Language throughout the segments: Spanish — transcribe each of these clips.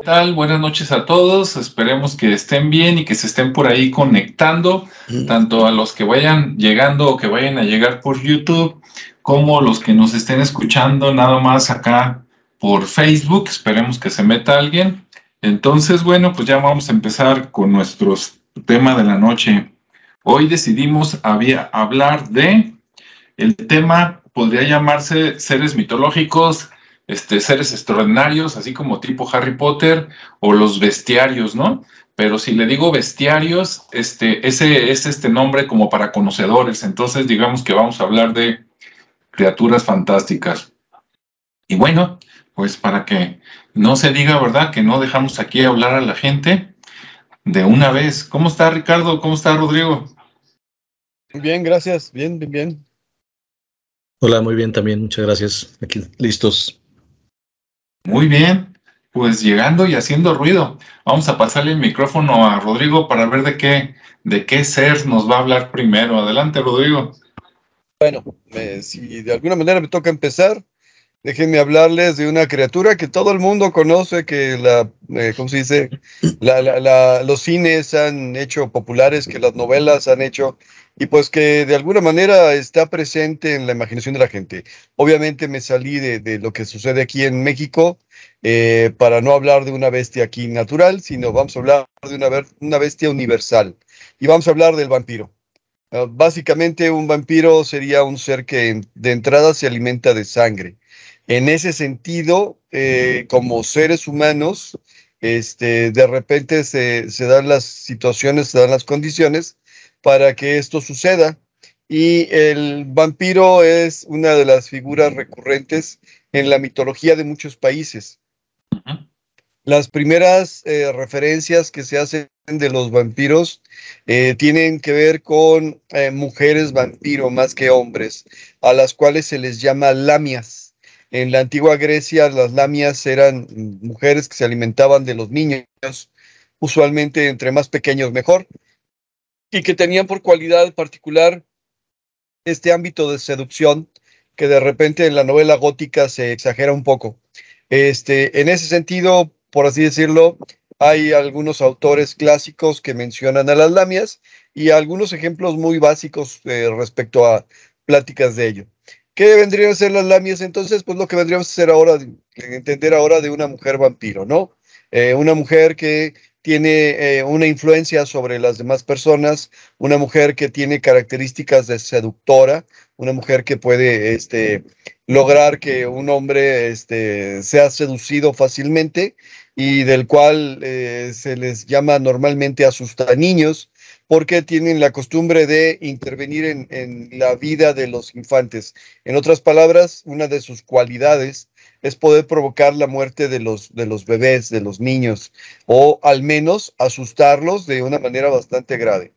¿Qué tal? Buenas noches a todos, esperemos que estén bien y que se estén por ahí conectando, tanto a los que vayan llegando o que vayan a llegar por YouTube, como los que nos estén escuchando nada más acá por Facebook. Esperemos que se meta alguien. Entonces, bueno, pues ya vamos a empezar con nuestro tema de la noche. Hoy decidimos hablar de el tema, podría llamarse seres mitológicos, seres extraordinarios, así como tipo Harry Potter, o los bestiarios, ¿no? Pero si le digo bestiarios, ese es nombre como para conocedores. Entonces, digamos que vamos a hablar de criaturas fantásticas. Y bueno, pues para que no se diga, ¿verdad?, que no dejamos aquí hablar a la gente de una vez. ¿Cómo está Ricardo? ¿Cómo está Rodrigo? Bien, gracias. Bien, bien, bien. Hola, muy bien también. Muchas gracias. Aquí listos. Muy bien, pues llegando y haciendo ruido. Vamos a pasarle el micrófono a Rodrigo para ver de qué ser nos va a hablar primero. Adelante, Rodrigo. Bueno, si de alguna manera me toca empezar, déjenme hablarles de una criatura que todo el mundo conoce, que los cines han hecho populares, que las novelas han hecho, y pues que de alguna manera está presente en la imaginación de la gente. Obviamente me salí de lo que sucede aquí en México para no hablar de una bestia aquí natural, sino vamos a hablar de una bestia universal, y vamos a hablar del vampiro. Básicamente un vampiro sería un ser que de entrada se alimenta de sangre. En ese sentido, como seres humanos, de repente se dan las situaciones, se dan las condiciones para que esto suceda. Y el vampiro es una de las figuras recurrentes en la mitología de muchos países. Uh-huh. Las primeras referencias que se hacen de los vampiros tienen que ver con mujeres vampiro más que hombres, a las cuales se les llama lamias. En la Antigua Grecia, las lamias eran mujeres que se alimentaban de los niños, usualmente entre más pequeños mejor, y que tenían por cualidad particular este ámbito de seducción que de repente en la novela gótica se exagera un poco. En ese sentido, por así decirlo, hay algunos autores clásicos que mencionan a las lamias y algunos ejemplos muy básicos respecto a pláticas de ello. ¿Qué vendrían a ser las lamias entonces? Pues lo que vendríamos a hacer ahora, entender ahora de una mujer vampiro, ¿no? Una mujer que tiene una influencia sobre las demás personas, una mujer que tiene características de seductora, una mujer que puede lograr que un hombre sea seducido fácilmente y del cual se les llama normalmente asustaniños, porque tienen la costumbre de intervenir en la vida de los infantes. En otras palabras, una de sus cualidades es poder provocar la muerte de los bebés, de los niños, o al menos asustarlos de una manera bastante grave.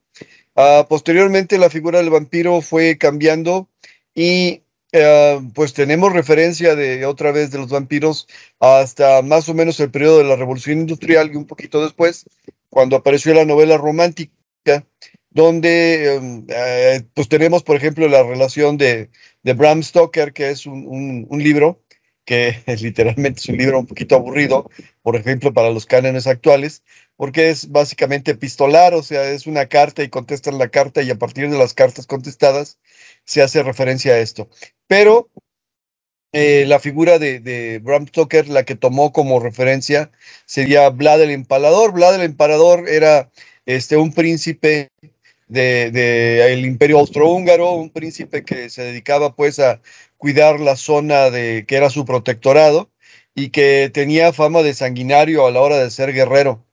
Posteriormente, la figura del vampiro fue cambiando y pues tenemos referencia de otra vez de los vampiros hasta más o menos el periodo de la Revolución Industrial y un poquito después, cuando apareció la novela romántica, donde pues tenemos, por ejemplo, la relación de Bram Stoker, que es un libro, que literalmente es un libro un poquito aburrido, por ejemplo, para los cánones actuales, porque es básicamente epistolar, o sea, es una carta y contestan la carta, y a partir de las cartas contestadas se hace referencia a esto. Pero la figura de Bram Stoker, la que tomó como referencia, sería Vlad el Empalador. Vlad el Empalador era un príncipe de el Imperio Austrohúngaro, un príncipe que se dedicaba pues a cuidar la zona que era su protectorado y que tenía fama de sanguinario a la hora de ser guerrero.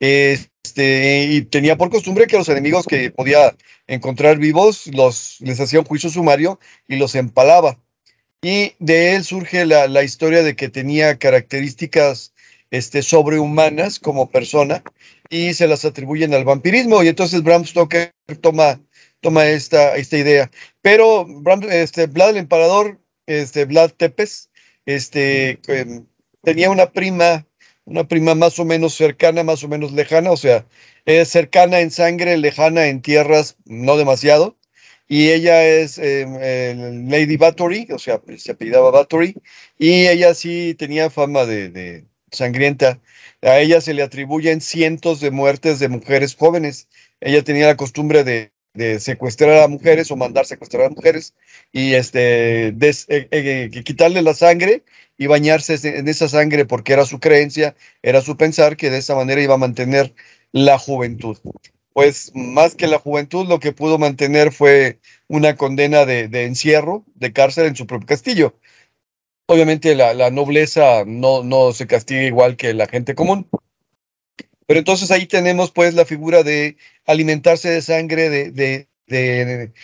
Y tenía por costumbre que los enemigos que podía encontrar vivos les hacía un juicio sumario y los empalaba. Y de él surge la historia de que tenía características sobrehumanas como persona y se las atribuyen al vampirismo, y entonces Bram Stoker toma esta idea. Pero Vlad el Empalador, Vlad Țepeș, tenía una prima más o menos cercana, más o menos lejana, o sea, es cercana en sangre, lejana en tierras, no demasiado, y ella es Lady Bathory, o sea, se apellidaba Bathory, y ella sí tenía fama de sangrienta. A ella se le atribuyen cientos de muertes de mujeres jóvenes. Ella tenía la costumbre de secuestrar a mujeres o mandar secuestrar a mujeres y quitarle la sangre y bañarse en esa sangre, porque era su creencia, era su pensar que de esa manera iba a mantener la juventud. Pues más que la juventud, lo que pudo mantener fue una condena de encierro, de cárcel en su propio castillo. Obviamente la nobleza no se castiga igual que la gente común. Pero entonces ahí tenemos pues la figura de alimentarse de sangre, de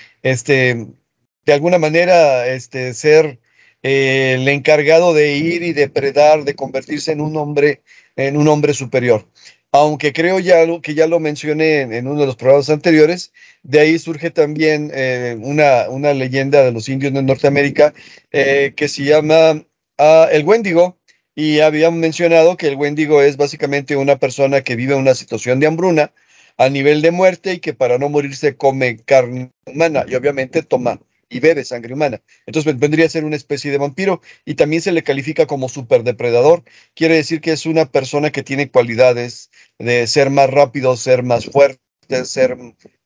alguna manera ser el encargado de ir y depredar, de convertirse en un hombre superior. Aunque creo ya lo mencioné en uno de los programas anteriores, de ahí surge también una leyenda de los indios de Norteamérica que se llama el Wendigo. Y habían mencionado que el Wendigo es básicamente una persona que vive una situación de hambruna a nivel de muerte y que para no morirse come carne humana y obviamente toma y bebe sangre humana. Entonces vendría a ser una especie de vampiro y también se le califica como superdepredador. Quiere decir que es una persona que tiene cualidades de ser más rápido, ser más fuerte, ser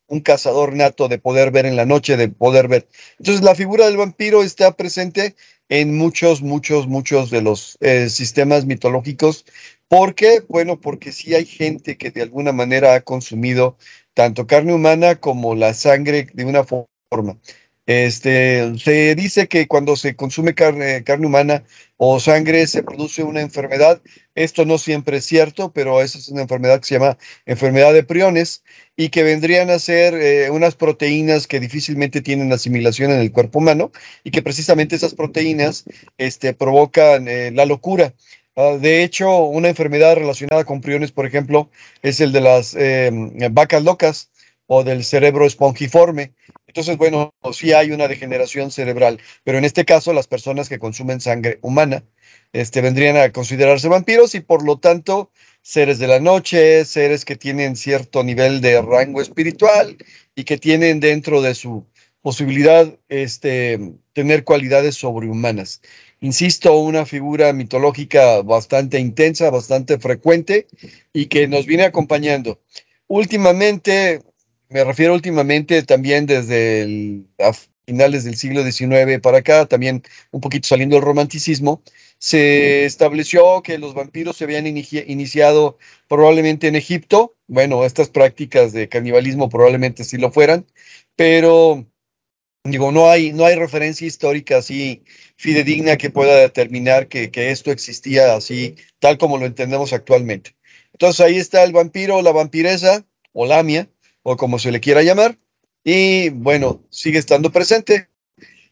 un cazador nato, de poder ver en la noche, de poder ver. Entonces la figura del vampiro está presente en muchos de los sistemas mitológicos. ¿Por qué? Bueno, porque sí hay gente que de alguna manera ha consumido tanto carne humana como la sangre de una forma. Se dice que cuando se consume carne humana o sangre se produce una enfermedad. Esto no siempre es cierto, pero esa es una enfermedad que se llama enfermedad de priones y que vendrían a ser unas proteínas que difícilmente tienen asimilación en el cuerpo humano y que precisamente esas proteínas provocan la locura. De hecho, una enfermedad relacionada con priones, por ejemplo, es el de las vacas locas o del cerebro espongiforme. Entonces, bueno, sí hay una degeneración cerebral, pero en este caso las personas que consumen sangre humana vendrían a considerarse vampiros y por lo tanto seres de la noche, seres que tienen cierto nivel de rango espiritual y que tienen dentro de su posibilidad tener cualidades sobrehumanas. Insisto, una figura mitológica bastante intensa, bastante frecuente y que nos viene acompañando. Últimamente... Me refiero últimamente también desde a finales del siglo XIX para acá, también un poquito saliendo del romanticismo, se estableció que los vampiros se habían iniciado probablemente en Egipto. Bueno, estas prácticas de canibalismo probablemente sí lo fueran, pero digo, no hay referencia histórica así fidedigna que pueda determinar que esto existía así, tal como lo entendemos actualmente. Entonces ahí está el vampiro, la vampiresa o lamia, o como se le quiera llamar, y bueno, sigue estando presente,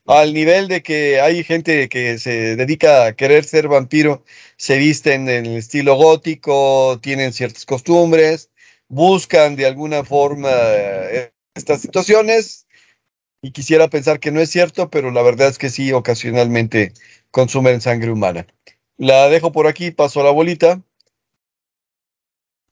al nivel de que hay gente que se dedica a querer ser vampiro, se visten en el estilo gótico, tienen ciertas costumbres, buscan de alguna forma estas situaciones, y quisiera pensar que no es cierto, pero la verdad es que sí, ocasionalmente consumen sangre humana. La dejo por aquí, paso la bolita.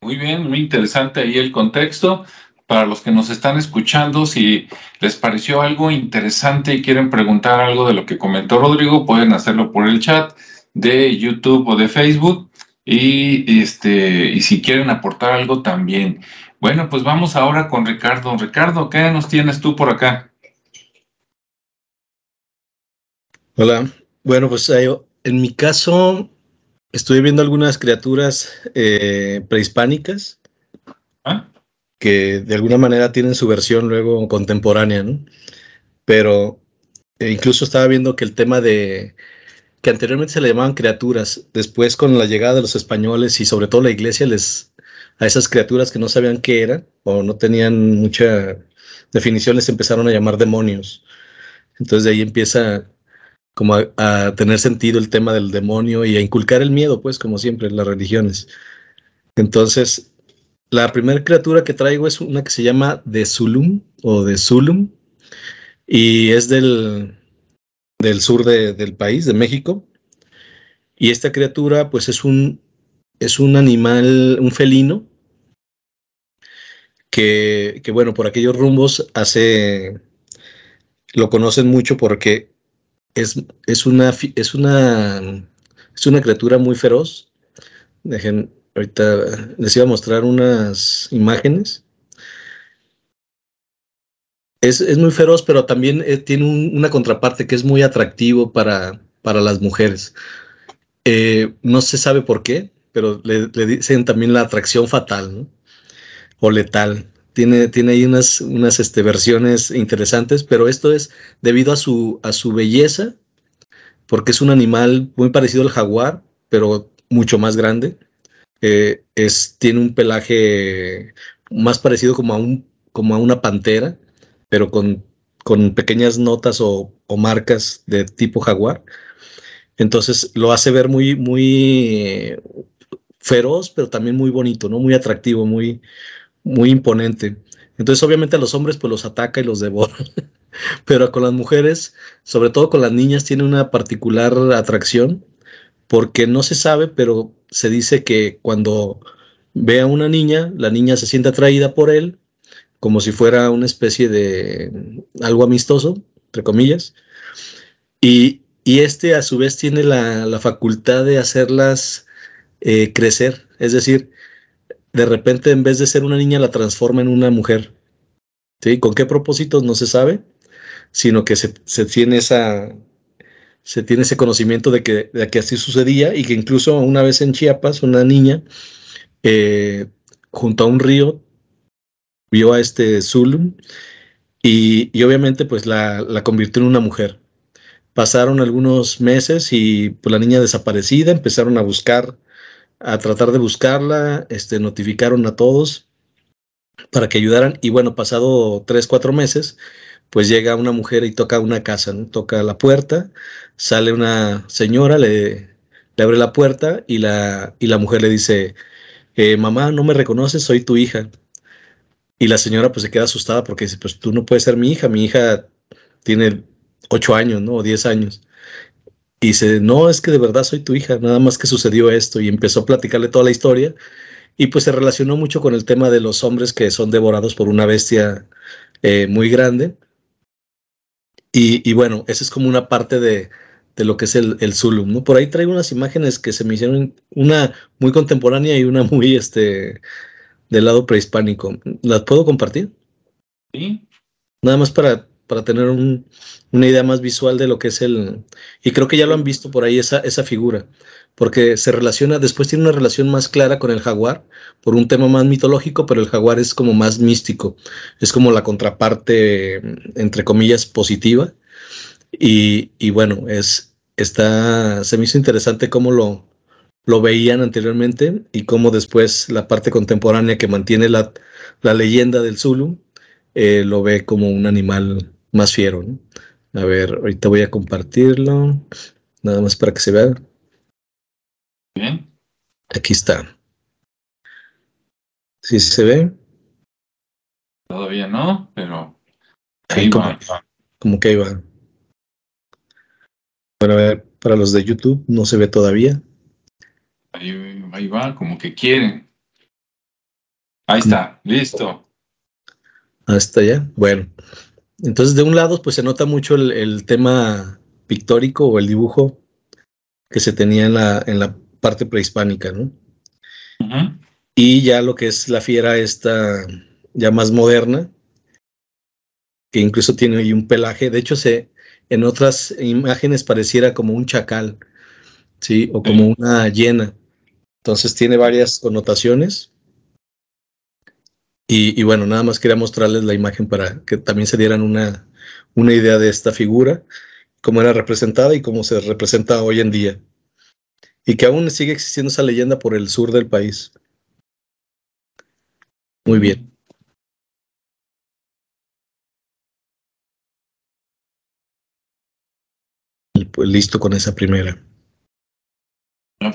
Muy bien, muy interesante ahí el contexto. Para los que nos están escuchando, si les pareció algo interesante y quieren preguntar algo de lo que comentó Rodrigo, pueden hacerlo por el chat de YouTube o de Facebook. Y si quieren aportar algo también. Bueno, pues vamos ahora con Ricardo. Ricardo, ¿qué nos tienes tú por acá? Hola. Bueno, pues en mi caso estuve viendo algunas criaturas prehispánicas. ¿Ah? Que de alguna manera tienen su versión luego contemporánea, ¿no? Pero incluso estaba viendo que el tema de... que anteriormente se le llamaban criaturas, después con la llegada de los españoles y sobre todo la iglesia a esas criaturas que no sabían qué eran o no tenían mucha definición les empezaron a llamar demonios. Entonces de ahí empieza como a tener sentido el tema del demonio y a inculcar el miedo, pues como siempre en las religiones. Entonces... La primera criatura que traigo es una que se llama de Zulum o de Zulum y es del sur del país, de México. Y esta criatura pues es un animal, un felino que bueno, por aquellos rumbos lo conocen mucho porque es una criatura muy feroz. Dejen, ahorita les iba a mostrar unas imágenes. Es muy feroz, pero también tiene una contraparte que es muy atractivo para las mujeres. No se sabe por qué, pero le dicen también la atracción fatal, ¿no? O letal. Tiene ahí unas versiones interesantes, pero esto es debido a su belleza, porque es un animal muy parecido al jaguar, pero mucho más grande. Tiene un pelaje más parecido como a una pantera, pero con pequeñas notas o marcas de tipo jaguar. Entonces lo hace ver muy, muy feroz, pero también muy bonito, ¿no? Muy atractivo, muy, muy imponente. Entonces obviamente a los hombres pues los ataca y los devora, pero con las mujeres, sobre todo con las niñas, tiene una particular atracción, porque no se sabe, pero se dice que cuando ve a una niña, la niña se siente atraída por él, como si fuera una especie de algo amistoso, entre comillas, y este a su vez tiene la facultad de hacerlas crecer, es decir, de repente en vez de ser una niña la transforma en una mujer, ¿sí? ¿Con qué propósitos? No se sabe, sino que se tiene ese conocimiento de que así sucedía, y que incluso una vez en Chiapas una niña junto a un río vio a este Zulum y obviamente pues la convirtió en una mujer. Pasaron algunos meses y pues, la niña desaparecida, empezaron a tratar de buscarla, notificaron a todos para que ayudaran, y bueno, pasado 3-4 meses, pues llega una mujer y toca una casa, ¿no? Toca la puerta, sale una señora, le abre la puerta y la mujer le dice, mamá, ¿no me reconoces? Soy tu hija. Y la señora pues se queda asustada porque dice, pues tú no puedes ser mi hija tiene 8 años, ¿no? O 10 años. Y dice, no, es que de verdad soy tu hija, nada más que sucedió esto. Y empezó a platicarle toda la historia y pues se relacionó mucho con el tema de los hombres que son devorados por una bestia muy grande. Y bueno, esa es como una parte de lo que es el Zulum, ¿no? Por ahí traigo unas imágenes que se me hicieron, una muy contemporánea y una muy del lado prehispánico. ¿Las puedo compartir? Sí. Nada más para tener una idea más visual de lo que es el... Y creo que ya lo han visto por ahí esa figura, porque se relaciona, después tiene una relación más clara con el jaguar, por un tema más mitológico, pero el jaguar es como más místico, es como la contraparte, entre comillas, positiva. Y bueno, se me hizo interesante cómo lo veían anteriormente y cómo después la parte contemporánea que mantiene la leyenda del Zulum lo ve como un animal más fiero, ¿no? A ver, ahorita voy a compartirlo, nada más para que se vea. Bien. Aquí está. ¿Sí se ve? Todavía no, pero... Ahí va. Como que ahí va. Bueno, a ver, para los de YouTube no se ve todavía. Ahí va, como que quieren. Ahí está, listo. Hasta allá. Bueno, entonces de un lado pues se nota mucho el tema pictórico o el dibujo que se tenía en la parte prehispánica, ¿no? Uh-huh. Y ya lo que es la fiera esta ya más moderna, que incluso tiene ahí un pelaje. De hecho, en otras imágenes pareciera como un chacal, ¿sí? O como una hiena. Entonces tiene varias connotaciones y bueno, nada más quería mostrarles la imagen para que también se dieran una idea de esta figura, cómo era representada y cómo se representa hoy en día, y que aún sigue existiendo esa leyenda por el sur del país. Muy bien. Y pues listo con esa primera.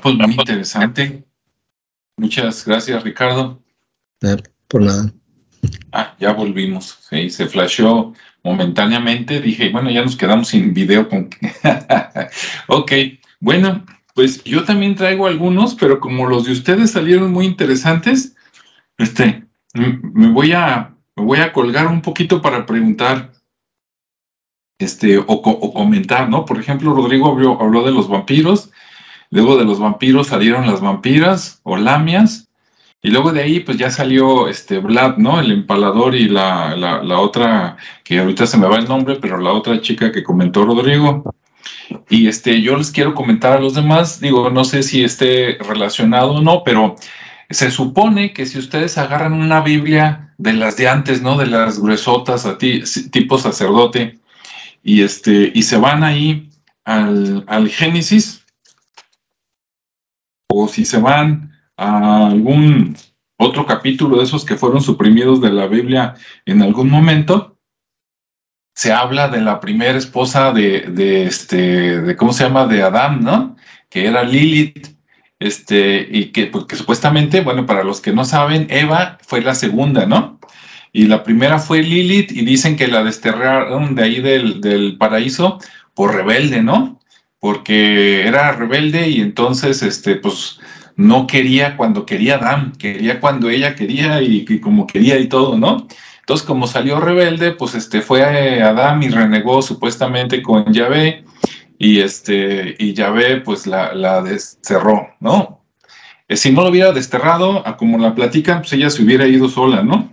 Pues muy interesante. Muchas gracias, Ricardo. Por nada. Ya volvimos. Sí, se flasheó momentáneamente. Dije, bueno, ya nos quedamos sin video. Ok, bueno, pues yo también traigo algunos, pero como los de ustedes salieron muy interesantes, me voy a colgar un poquito para preguntar o comentar, ¿no? Por ejemplo, Rodrigo habló de los vampiros. Luego de los vampiros salieron las vampiras o lamias. Y luego de ahí pues ya salió Vlad, ¿no? El empalador y la otra, que ahorita se me va el nombre, pero la otra chica que comentó Rodrigo. Y yo les quiero comentar a los demás, digo, no sé si esté relacionado o no, pero se supone que si ustedes agarran una Biblia de las de antes, ¿no? De las gruesotas, a ti, tipo sacerdote, y se van ahí al Génesis, o si se van a algún otro capítulo de esos que fueron suprimidos de la Biblia en algún momento, se habla de la primera esposa de ¿cómo se llama? De Adán, ¿no? Que era Lilith, y que porque supuestamente, bueno, para los que no saben, Eva fue la segunda, ¿no? Y la primera fue Lilith, y dicen que la desterraron de ahí del paraíso por rebelde, ¿no? Porque era rebelde y entonces, pues, no quería cuando quería Adán, quería cuando ella quería y como quería y todo, ¿no? Entonces, como salió rebelde, pues fue Adán y renegó supuestamente con Yahvé, y Yahvé pues la desterró, ¿no? Si no lo hubiera desterrado, como la platican, pues ella se hubiera ido sola, ¿no?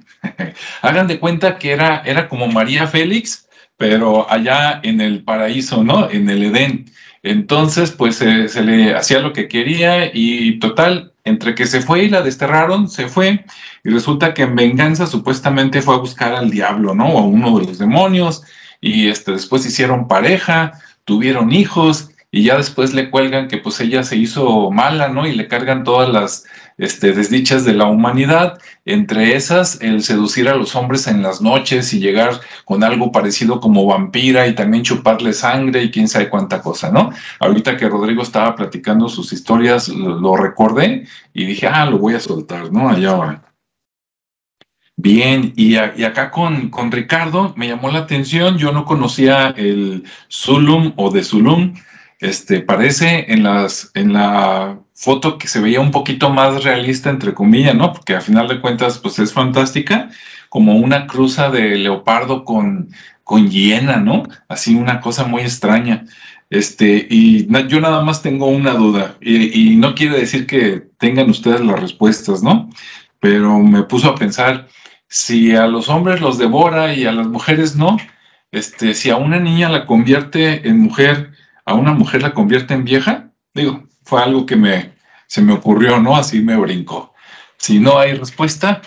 Hagan de cuenta que era como María Félix, pero allá en el paraíso, ¿no? En el Edén. Entonces, pues se le hacía lo que quería y total, entre que se fue y la desterraron, se fue, y resulta que en venganza supuestamente fue a buscar al diablo, ¿no? O a uno de los demonios, y después hicieron pareja, tuvieron hijos, y ya después le cuelgan que pues ella se hizo mala, ¿no? Y le cargan todas las desdichas de la humanidad, entre esas el seducir a los hombres en las noches y llegar con algo parecido como vampira y también chuparle sangre y quién sabe cuánta cosa, ¿no? Ahorita que Rodrigo estaba platicando sus historias, lo recordé y dije, lo voy a soltar, ¿no? Allá va. Bien, y acá con Ricardo me llamó la atención, yo no conocía el Zulum o de Zulum, parece en la foto que se veía un poquito más realista, entre comillas, ¿no? Porque a final de cuentas, pues es fantástica, como una cruza de leopardo con hiena, ¿no? Así una cosa muy extraña. Yo nada más tengo una duda, y no quiere decir que tengan ustedes las respuestas, ¿no? Pero me puso a pensar, si a los hombres los devora y a las mujeres no, si a una niña la convierte en mujer, a una mujer la convierte en vieja, digo, fue algo que se me ocurrió, ¿no? Así me brincó. Si no hay respuesta,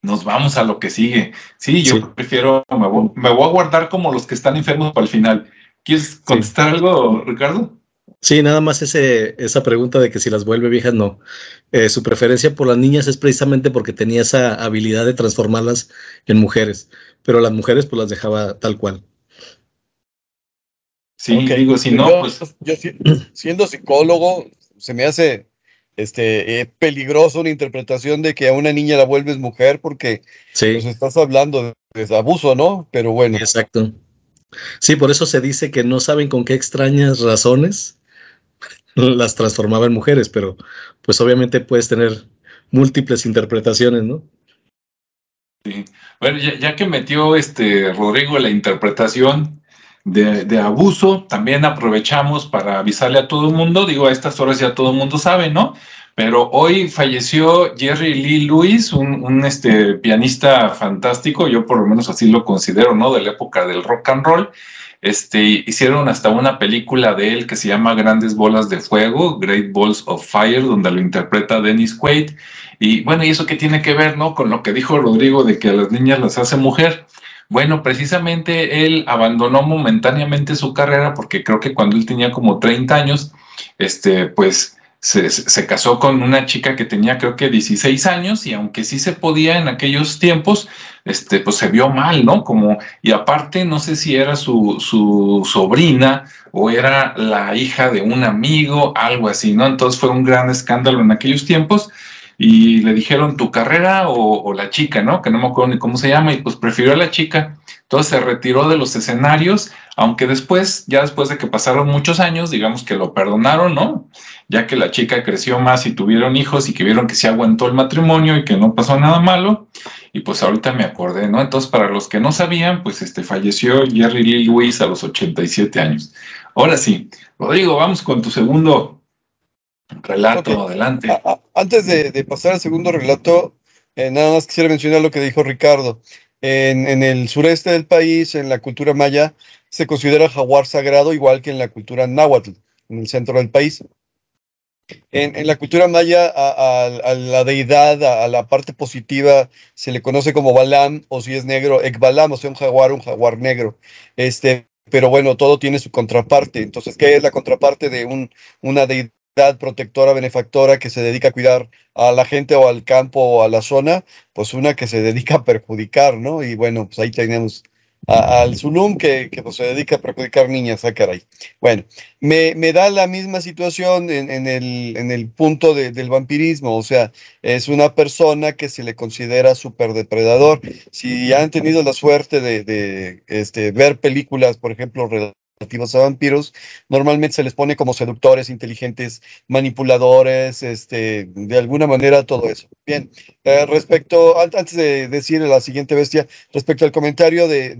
nos vamos a lo que sigue. Sí, yo prefiero, me voy a guardar como los que están enfermos para el final. ¿Quieres contestar algo, Ricardo? Sí, nada más esa pregunta de que si las vuelve viejas, no. Su preferencia por las niñas es precisamente porque tenía esa habilidad de transformarlas en mujeres, pero las mujeres pues las dejaba tal cual. Sí, okay. Digo, si no, pues... Yo siendo psicólogo, se me hace peligroso la interpretación de que a una niña la vuelves mujer porque pues, estás hablando de abuso, ¿no? Pero bueno. Exacto. Sí, por eso se dice que no saben con qué extrañas razones las transformaba en mujeres, pero pues obviamente puedes tener múltiples interpretaciones, ¿no? Sí. Bueno, ya que metió Rodrigo la interpretación de abuso, también aprovechamos para avisarle a todo el mundo, digo, a estas horas ya todo el mundo sabe, ¿no? Pero hoy falleció Jerry Lee Lewis, un pianista fantástico, yo por lo menos así lo considero, ¿no? De la época del rock and roll. Hicieron hasta una película de él que se llama Grandes Bolas de Fuego, Great Balls of Fire, donde lo interpreta Dennis Quaid. Y bueno, ¿y eso qué tiene que ver, no? Con lo que dijo Rodrigo de que a las niñas las hace mujer. Bueno, precisamente él abandonó momentáneamente su carrera porque creo que cuando él tenía como 30 años, pues se casó con una chica que tenía creo que 16 años y aunque sí se podía en aquellos tiempos, pues se vio mal, ¿no? Como, y aparte no sé si era su sobrina o era la hija de un amigo, algo así, ¿no? Entonces fue un gran escándalo en aquellos tiempos. Y le dijeron tu carrera o la chica, ¿no? Que no me acuerdo ni cómo se llama, y pues prefirió a la chica. Entonces se retiró de los escenarios, aunque después, ya después de que pasaron muchos años, digamos que lo perdonaron, ¿no? Ya que la chica creció más y tuvieron hijos y que vieron que se aguantó el matrimonio y que no pasó nada malo. Y pues ahorita me acordé, ¿no? Entonces para los que no sabían, pues falleció Jerry Lee Lewis a los 87 años. Ahora sí, Rodrigo, vamos con tu segundo Relato, okay. Adelante. Antes de pasar al segundo relato, nada más quisiera mencionar lo que dijo Ricardo. En el sureste del país, en la cultura maya, se considera el jaguar sagrado, igual que en la cultura náhuatl, en el centro del país. En la cultura maya, a la deidad, a la parte positiva, se le conoce como Balam, o si es negro, Ekbalam, o sea, un jaguar negro. Pero bueno, todo tiene su contraparte. Entonces, ¿qué es la contraparte de una deidad protectora, benefactora, que se dedica a cuidar a la gente o al campo o a la zona? Pues una que se dedica a perjudicar, ¿no? Y bueno, pues ahí tenemos al Zulum, que pues se dedica a perjudicar niñas, ah, caray. Bueno, me da la misma situación en el punto del vampirismo, o sea, es una persona que se le considera superdepredador. Si han tenido la suerte de ver películas, por ejemplo, relativos a vampiros, normalmente se les pone como seductores, inteligentes, manipuladores, de alguna manera todo eso. Bien, respecto, antes de decir la siguiente bestia, respecto al comentario de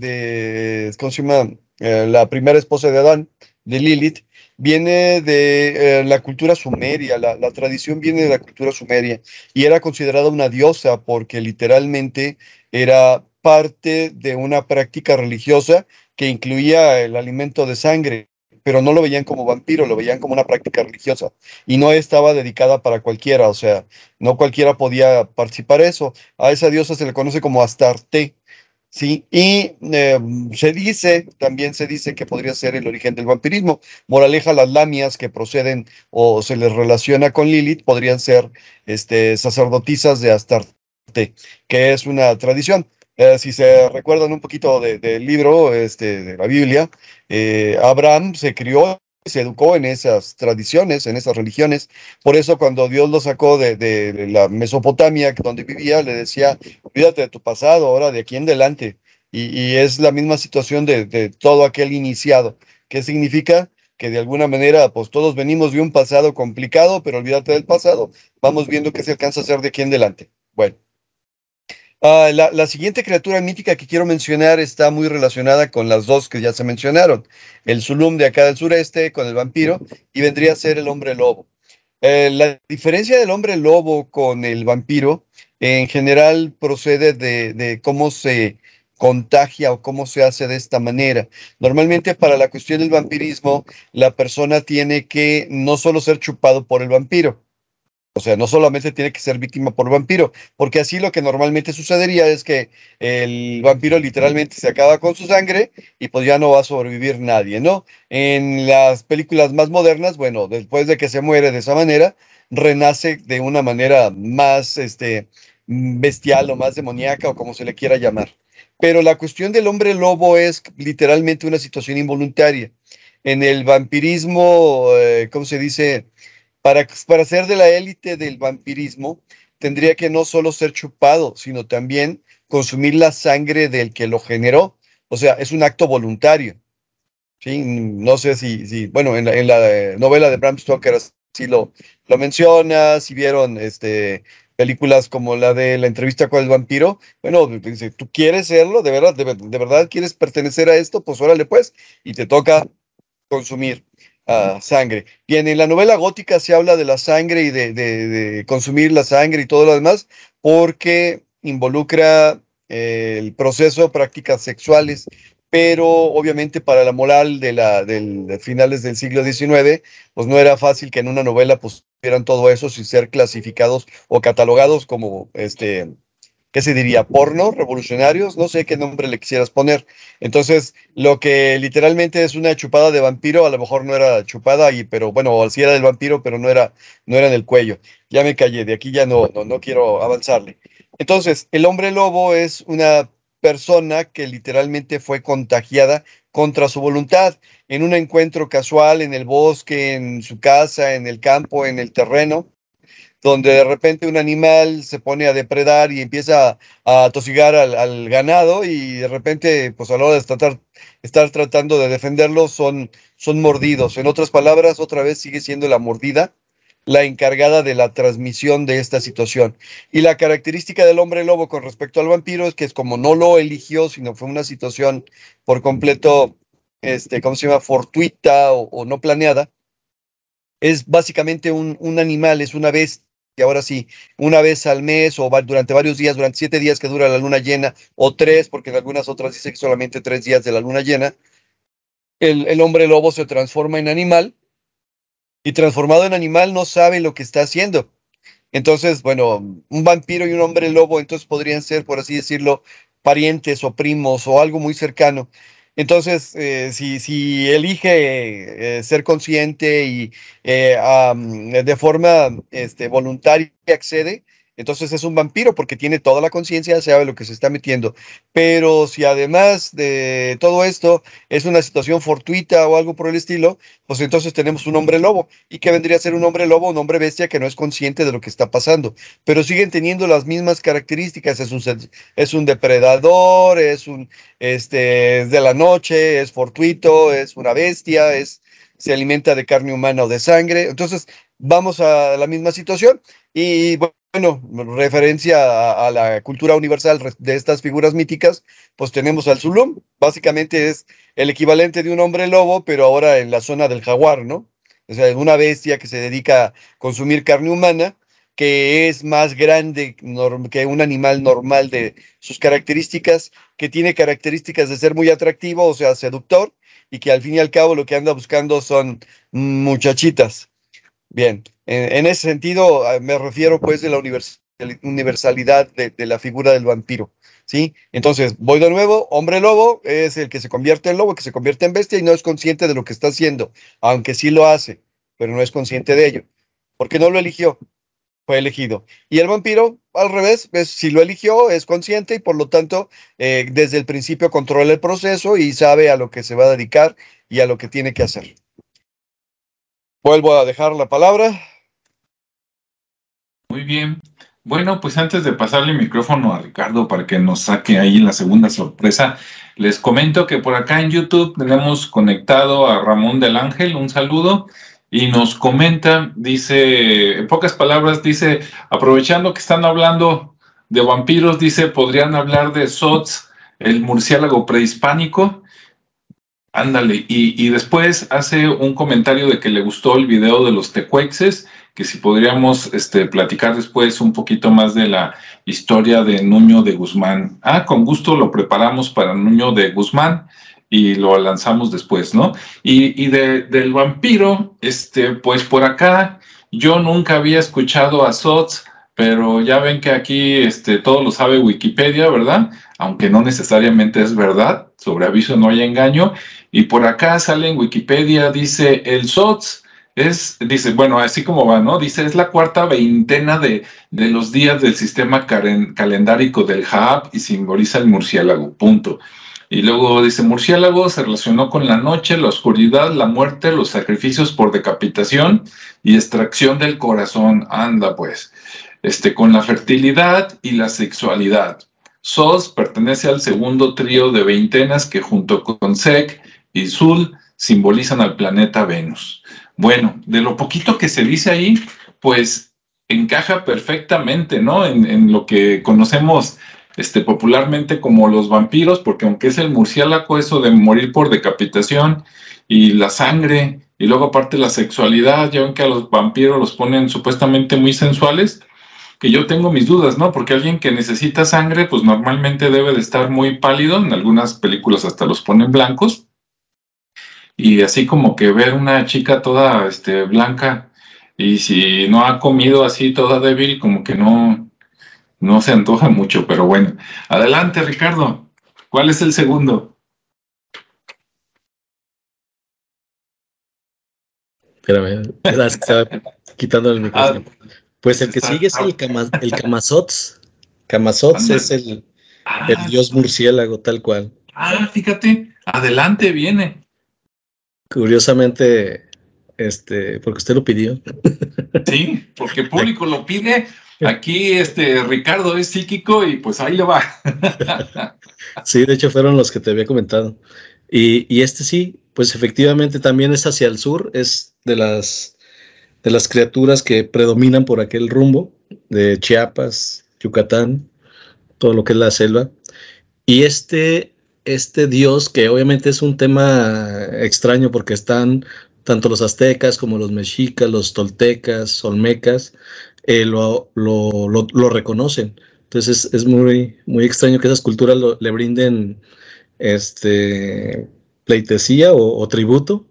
la primera esposa de Adán, de Lilith, viene de la cultura sumeria, la tradición viene de la cultura sumeria, y era considerada una diosa porque literalmente era parte de una práctica religiosa que incluía el alimento de sangre, pero no lo veían como vampiro, lo veían como una práctica religiosa y no estaba dedicada para cualquiera, o sea, no cualquiera podía participar eso. A esa diosa se le conoce como Astarte, ¿sí? Y también se dice que podría ser el origen del vampirismo. Moraleja, las lamias que proceden o se les relaciona con Lilith podrían ser sacerdotisas de Astarte, que es una tradición. Si se recuerdan un poquito del libro, de la Biblia, Abraham se crió, se educó en esas tradiciones, en esas religiones. Por eso cuando Dios lo sacó de la Mesopotamia, donde vivía, le decía, olvídate de tu pasado, ahora de aquí en adelante. Y es la misma situación de todo aquel iniciado. ¿Qué significa? Que de alguna manera, pues todos venimos de un pasado complicado, pero olvídate del pasado. Vamos viendo qué se alcanza a hacer de aquí en adelante. Bueno. La siguiente criatura mítica que quiero mencionar está muy relacionada con las dos que ya se mencionaron, el Zulum de acá del sureste con el vampiro, y vendría a ser el hombre lobo. La diferencia del hombre lobo con el vampiro en general procede de cómo se contagia o cómo se hace de esta manera. Normalmente para la cuestión del vampirismo, la persona tiene que no solo ser chupado por el vampiro, o sea, no solamente tiene que ser víctima por vampiro, porque así lo que normalmente sucedería es que el vampiro literalmente se acaba con su sangre y pues ya no va a sobrevivir nadie, ¿no? En las películas más modernas, bueno, después de que se muere de esa manera, renace de una manera más bestial o más demoníaca o como se le quiera llamar. Pero la cuestión del hombre lobo es literalmente una situación involuntaria. En el vampirismo, ¿cómo se dice? Para ser de la élite del vampirismo, tendría que no solo ser chupado, sino también consumir la sangre del que lo generó. O sea, es un acto voluntario. ¿Sí? No sé si bueno, en la novela de Bram Stoker así lo menciona, si vieron películas como la de La entrevista con el vampiro, bueno, dice, ¿tú quieres serlo? ¿De verdad quieres pertenecer a esto? Pues órale pues, y te toca consumir sangre. Bien, en la novela gótica se habla de la sangre y de consumir la sangre y todo lo demás porque involucra el proceso, prácticas sexuales, pero obviamente para la moral de finales del siglo XIX, pues no era fácil que en una novela pusieran todo eso sin ser clasificados o catalogados como ¿qué se diría? ¿Porno? ¿Revolucionarios? No sé qué nombre le quisieras poner. Entonces, lo que literalmente es una chupada de vampiro, a lo mejor no era chupada, pero bueno, sí era del vampiro, pero no era en el cuello. Ya me callé, de aquí ya no quiero avanzarle. Entonces, el hombre lobo es una persona que literalmente fue contagiada contra su voluntad, en un encuentro casual, en el bosque, en su casa, en el campo, en el terreno, donde de repente un animal se pone a depredar y empieza a atosigar al ganado y de repente, pues a la hora de estar tratando de defenderlo, son mordidos. En otras palabras, otra vez sigue siendo la mordida la encargada de la transmisión de esta situación. Y la característica del hombre lobo con respecto al vampiro es que es como no lo eligió, sino fue una situación por completo, fortuita o no planeada. es básicamente un animal, es una bestia. Y ahora sí, una vez al mes o durante varios días, durante 7 días que dura la luna llena, o 3, porque en algunas otras dice que solamente 3 días de la luna llena, el hombre lobo se transforma en animal, y transformado en animal no sabe lo que está haciendo. Entonces, bueno, un vampiro y un hombre lobo entonces podrían ser, por así decirlo, parientes o primos o algo muy cercano. Entonces, si elige ser consciente y de forma voluntaria accede, entonces es un vampiro porque tiene toda la conciencia, sabe lo que se está metiendo. Pero si además de todo esto es una situación fortuita o algo por el estilo, pues entonces tenemos un hombre lobo. ¿Y qué vendría a ser un hombre lobo? Un hombre bestia que no es consciente de lo que está pasando. Pero siguen teniendo las mismas características. Es un depredador, es de la noche, es fortuito, es una bestia, se alimenta de carne humana o de sangre. Entonces vamos a la misma situación y bueno, referencia a la cultura universal de estas figuras míticas, pues tenemos al Zulum. Básicamente es el equivalente de un hombre lobo, pero ahora en la zona del jaguar, ¿no? O sea, es una bestia que se dedica a consumir carne humana, que es más grande que un animal normal de sus características, que tiene características de ser muy atractivo, o sea, seductor, y que al fin y al cabo lo que anda buscando son muchachitas. Bien, en ese sentido me refiero pues de la universalidad de la figura del vampiro, ¿sí? Entonces, voy de nuevo, hombre lobo es el que se convierte en lobo, que se convierte en bestia y no es consciente de lo que está haciendo, aunque sí lo hace, pero no es consciente de ello, porque no lo eligió, fue elegido. Y el vampiro, al revés, si lo eligió, es consciente y por lo tanto desde el principio controla el proceso y sabe a lo que se va a dedicar y a lo que tiene que hacer. Vuelvo a dejar la palabra. Muy bien. Bueno, pues antes de pasarle el micrófono a Ricardo para que nos saque ahí la segunda sorpresa, les comento que por acá en YouTube tenemos conectado a Ramón del Ángel, un saludo, y nos comenta, dice, en pocas palabras, dice, aprovechando que están hablando de vampiros, dice, podrían hablar de Zotz, el murciélago prehispánico. Ándale, y después hace un comentario de que le gustó el video de los tecuexes, que si podríamos platicar después un poquito más de la historia de Nuño de Guzmán. Ah, con gusto lo preparamos para Nuño de Guzmán y lo lanzamos después, ¿no? Y del vampiro, pues por acá yo nunca había escuchado a Zotz, pero ya ven que aquí todo lo sabe Wikipedia, ¿verdad? Aunque no necesariamente es verdad, sobre aviso no hay engaño. Y por acá sale en Wikipedia, dice, el Zotz dice, bueno, así como va, ¿no? Dice, es la cuarta veintena de los días del sistema calendárico del Jaap y simboliza el murciélago, punto. Y luego dice, murciélago se relacionó con la noche, la oscuridad, la muerte, los sacrificios por decapitación y extracción del corazón. Anda, pues. Con la fertilidad y la sexualidad. Zotz pertenece al segundo trío de veintenas que junto con Sek y Zul simbolizan al planeta Venus. Bueno, de lo poquito que se dice ahí, pues encaja perfectamente, ¿no? En lo que conocemos popularmente como los vampiros, porque aunque es el murciélago, eso de morir por decapitación y la sangre, y luego aparte la sexualidad, ya ven que a los vampiros los ponen supuestamente muy sensuales, que yo tengo mis dudas, ¿no? Porque alguien que necesita sangre, pues normalmente debe de estar muy pálido, en algunas películas hasta los ponen blancos, y así como que ver una chica toda blanca, y si no ha comido así toda débil, como que no se antoja mucho, pero bueno. Adelante, Ricardo, ¿cuál es el segundo? Espérame, es que estaba quitando el micrófono. Pues el que sigue es el Camazotz. Camazotz es el dios murciélago, tal cual. Ah, fíjate, adelante viene. Curiosamente, porque usted lo pidió. Sí, porque el público lo pide. Aquí Ricardo es psíquico y pues ahí lo va. Sí, de hecho fueron los que te había comentado. Y sí, pues efectivamente también es hacia el sur, es de las criaturas que predominan por aquel rumbo de Chiapas, Yucatán, todo lo que es la selva. Y este dios, que obviamente es un tema extraño porque están tanto los aztecas como los mexicas, los toltecas, olmecas, lo reconocen. Entonces es muy, muy extraño que esas culturas le brinden pleitesía o tributo.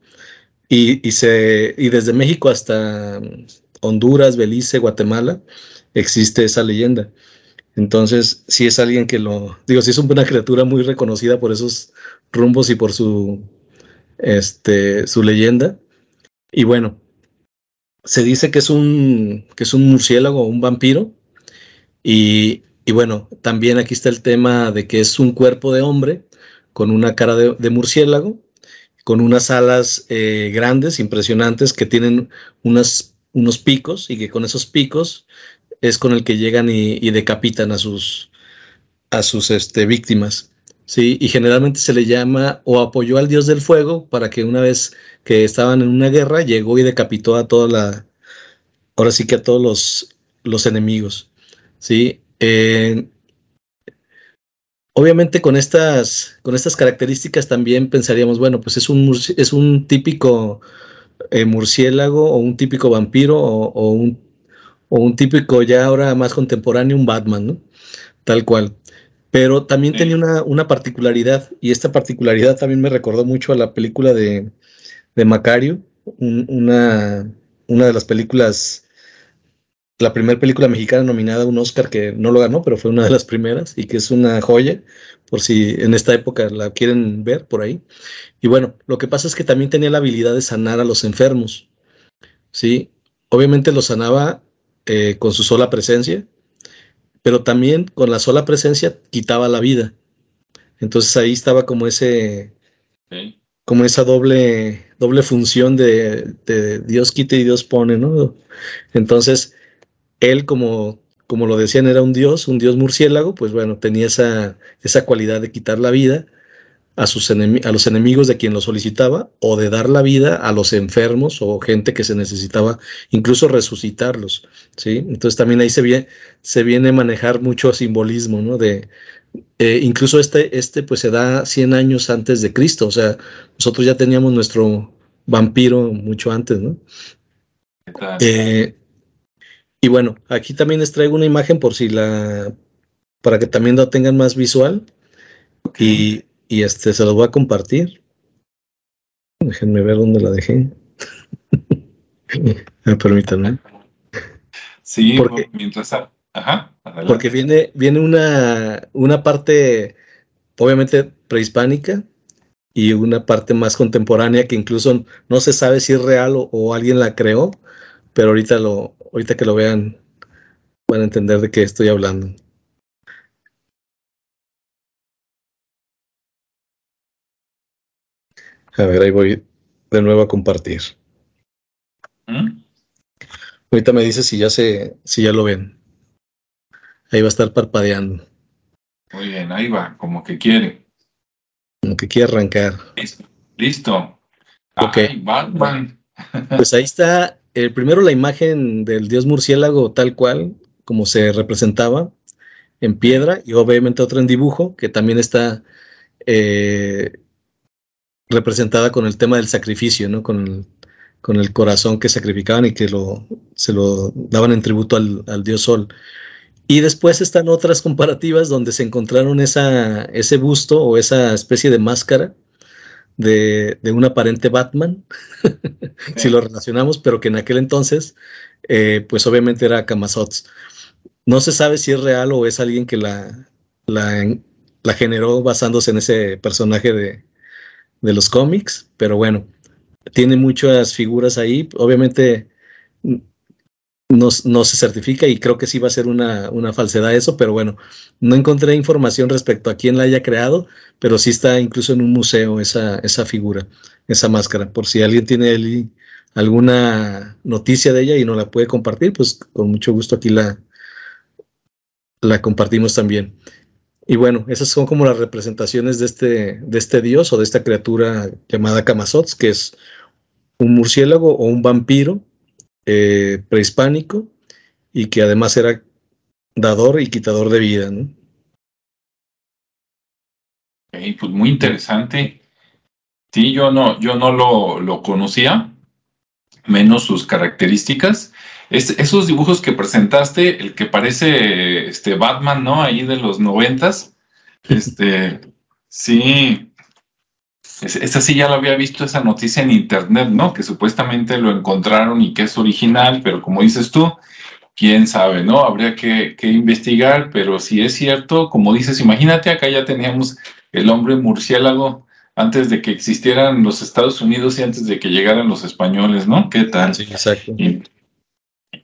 Y desde México hasta Honduras, Belice, Guatemala, existe esa leyenda. Entonces, si es alguien que si es una criatura muy reconocida por esos rumbos y por su leyenda. Y bueno, se dice que es un murciélago, un vampiro. Y bueno, también aquí está el tema de que es un cuerpo de hombre con una cara de murciélago, con unas alas grandes, impresionantes, que tienen unos picos, y que con esos picos es con el que llegan y decapitan a sus víctimas, ¿sí? Y generalmente se le llama o apoyó al dios del fuego, para que una vez que estaban en una guerra, llegó y decapitó a todos los enemigos, ¿sí? Obviamente con estas características también pensaríamos, bueno, pues es un típico murciélago, o un típico vampiro, o un típico, ya ahora más contemporáneo, un Batman, ¿no? Tal cual. Pero también tenía una particularidad, y esta particularidad también me recordó mucho a la película de Macario, una de las películas... La primera película mexicana nominada a un Oscar, que no lo ganó, pero fue una de las primeras, y que es una joya, por si en esta época la quieren ver por ahí. Y bueno, lo que pasa es que también tenía la habilidad de sanar a los enfermos, ¿sí? Obviamente los sanaba con su sola presencia, pero también con la sola presencia quitaba la vida. Entonces ahí estaba como como esa doble función de Dios quita y Dios pone, ¿no? Entonces... Él, como lo decían, era un dios murciélago, pues bueno, tenía esa cualidad de quitar la vida a los enemigos de quien lo solicitaba, o de dar la vida a los enfermos o gente que se necesitaba, incluso resucitarlos, ¿sí? Entonces también ahí se viene a manejar mucho simbolismo, ¿no? Incluso pues se da 100 años antes de Cristo, o sea, nosotros ya teníamos nuestro vampiro mucho antes, ¿no? Y bueno, aquí también les traigo una imagen para que también lo tengan más visual. Okay. Y se los voy a compartir. Déjenme ver dónde la dejé. Permítanme. Sí, porque mientras... Ajá, adelante. Porque viene una parte obviamente prehispánica y una parte más contemporánea, que incluso no se sabe si es real o alguien la creó, pero ahorita que lo vean van a entender de qué estoy hablando. A ver, ahí voy de nuevo a compartir. Ahorita me dice si ya lo ven. Ahí va a estar parpadeando. Muy bien, ahí va, como que quiere. Como que quiere arrancar. Listo. Okay. Ay, Batman. Pues ahí está. Primero la imagen del dios murciélago tal cual, como se representaba en piedra, y obviamente otra en dibujo, que también está representada con el tema del sacrificio, ¿no? Con el corazón que sacrificaban y que se lo daban en tributo al dios sol. Y después están otras comparativas donde se encontraron ese busto o esa especie de máscara de un aparente Batman, si lo relacionamos, pero que en aquel entonces, pues obviamente era Camazotz. No se sabe si es real o es alguien que la generó basándose en ese personaje de los cómics, pero bueno, tiene muchas figuras ahí. Obviamente no se certifica, y creo que sí va a ser una falsedad eso, pero bueno, no encontré información respecto a quién la haya creado, pero sí está incluso en un museo esa figura, esa máscara, por si alguien tiene alguna noticia de ella y no la puede compartir, pues con mucho gusto aquí la compartimos también. Y bueno, esas son como las representaciones de este dios o de esta criatura llamada Camazotz, que es un murciélago o un vampiro prehispánico, y que además era dador y quitador de vida, ¿no? Pues muy interesante. Sí, yo no lo conocía, menos sus características. Esos dibujos que presentaste, el que parece Batman, ¿no? Ahí de los 90s. Sí. Esa sí ya la había visto, esa noticia en internet, ¿no? Que supuestamente lo encontraron y que es original, pero como dices tú, quién sabe, ¿no? Habría que investigar, pero si es cierto, como dices, imagínate, acá ya teníamos el hombre murciélago antes de que existieran los Estados Unidos y antes de que llegaran los españoles, ¿no? ¿Qué tal? Sí, exacto. Y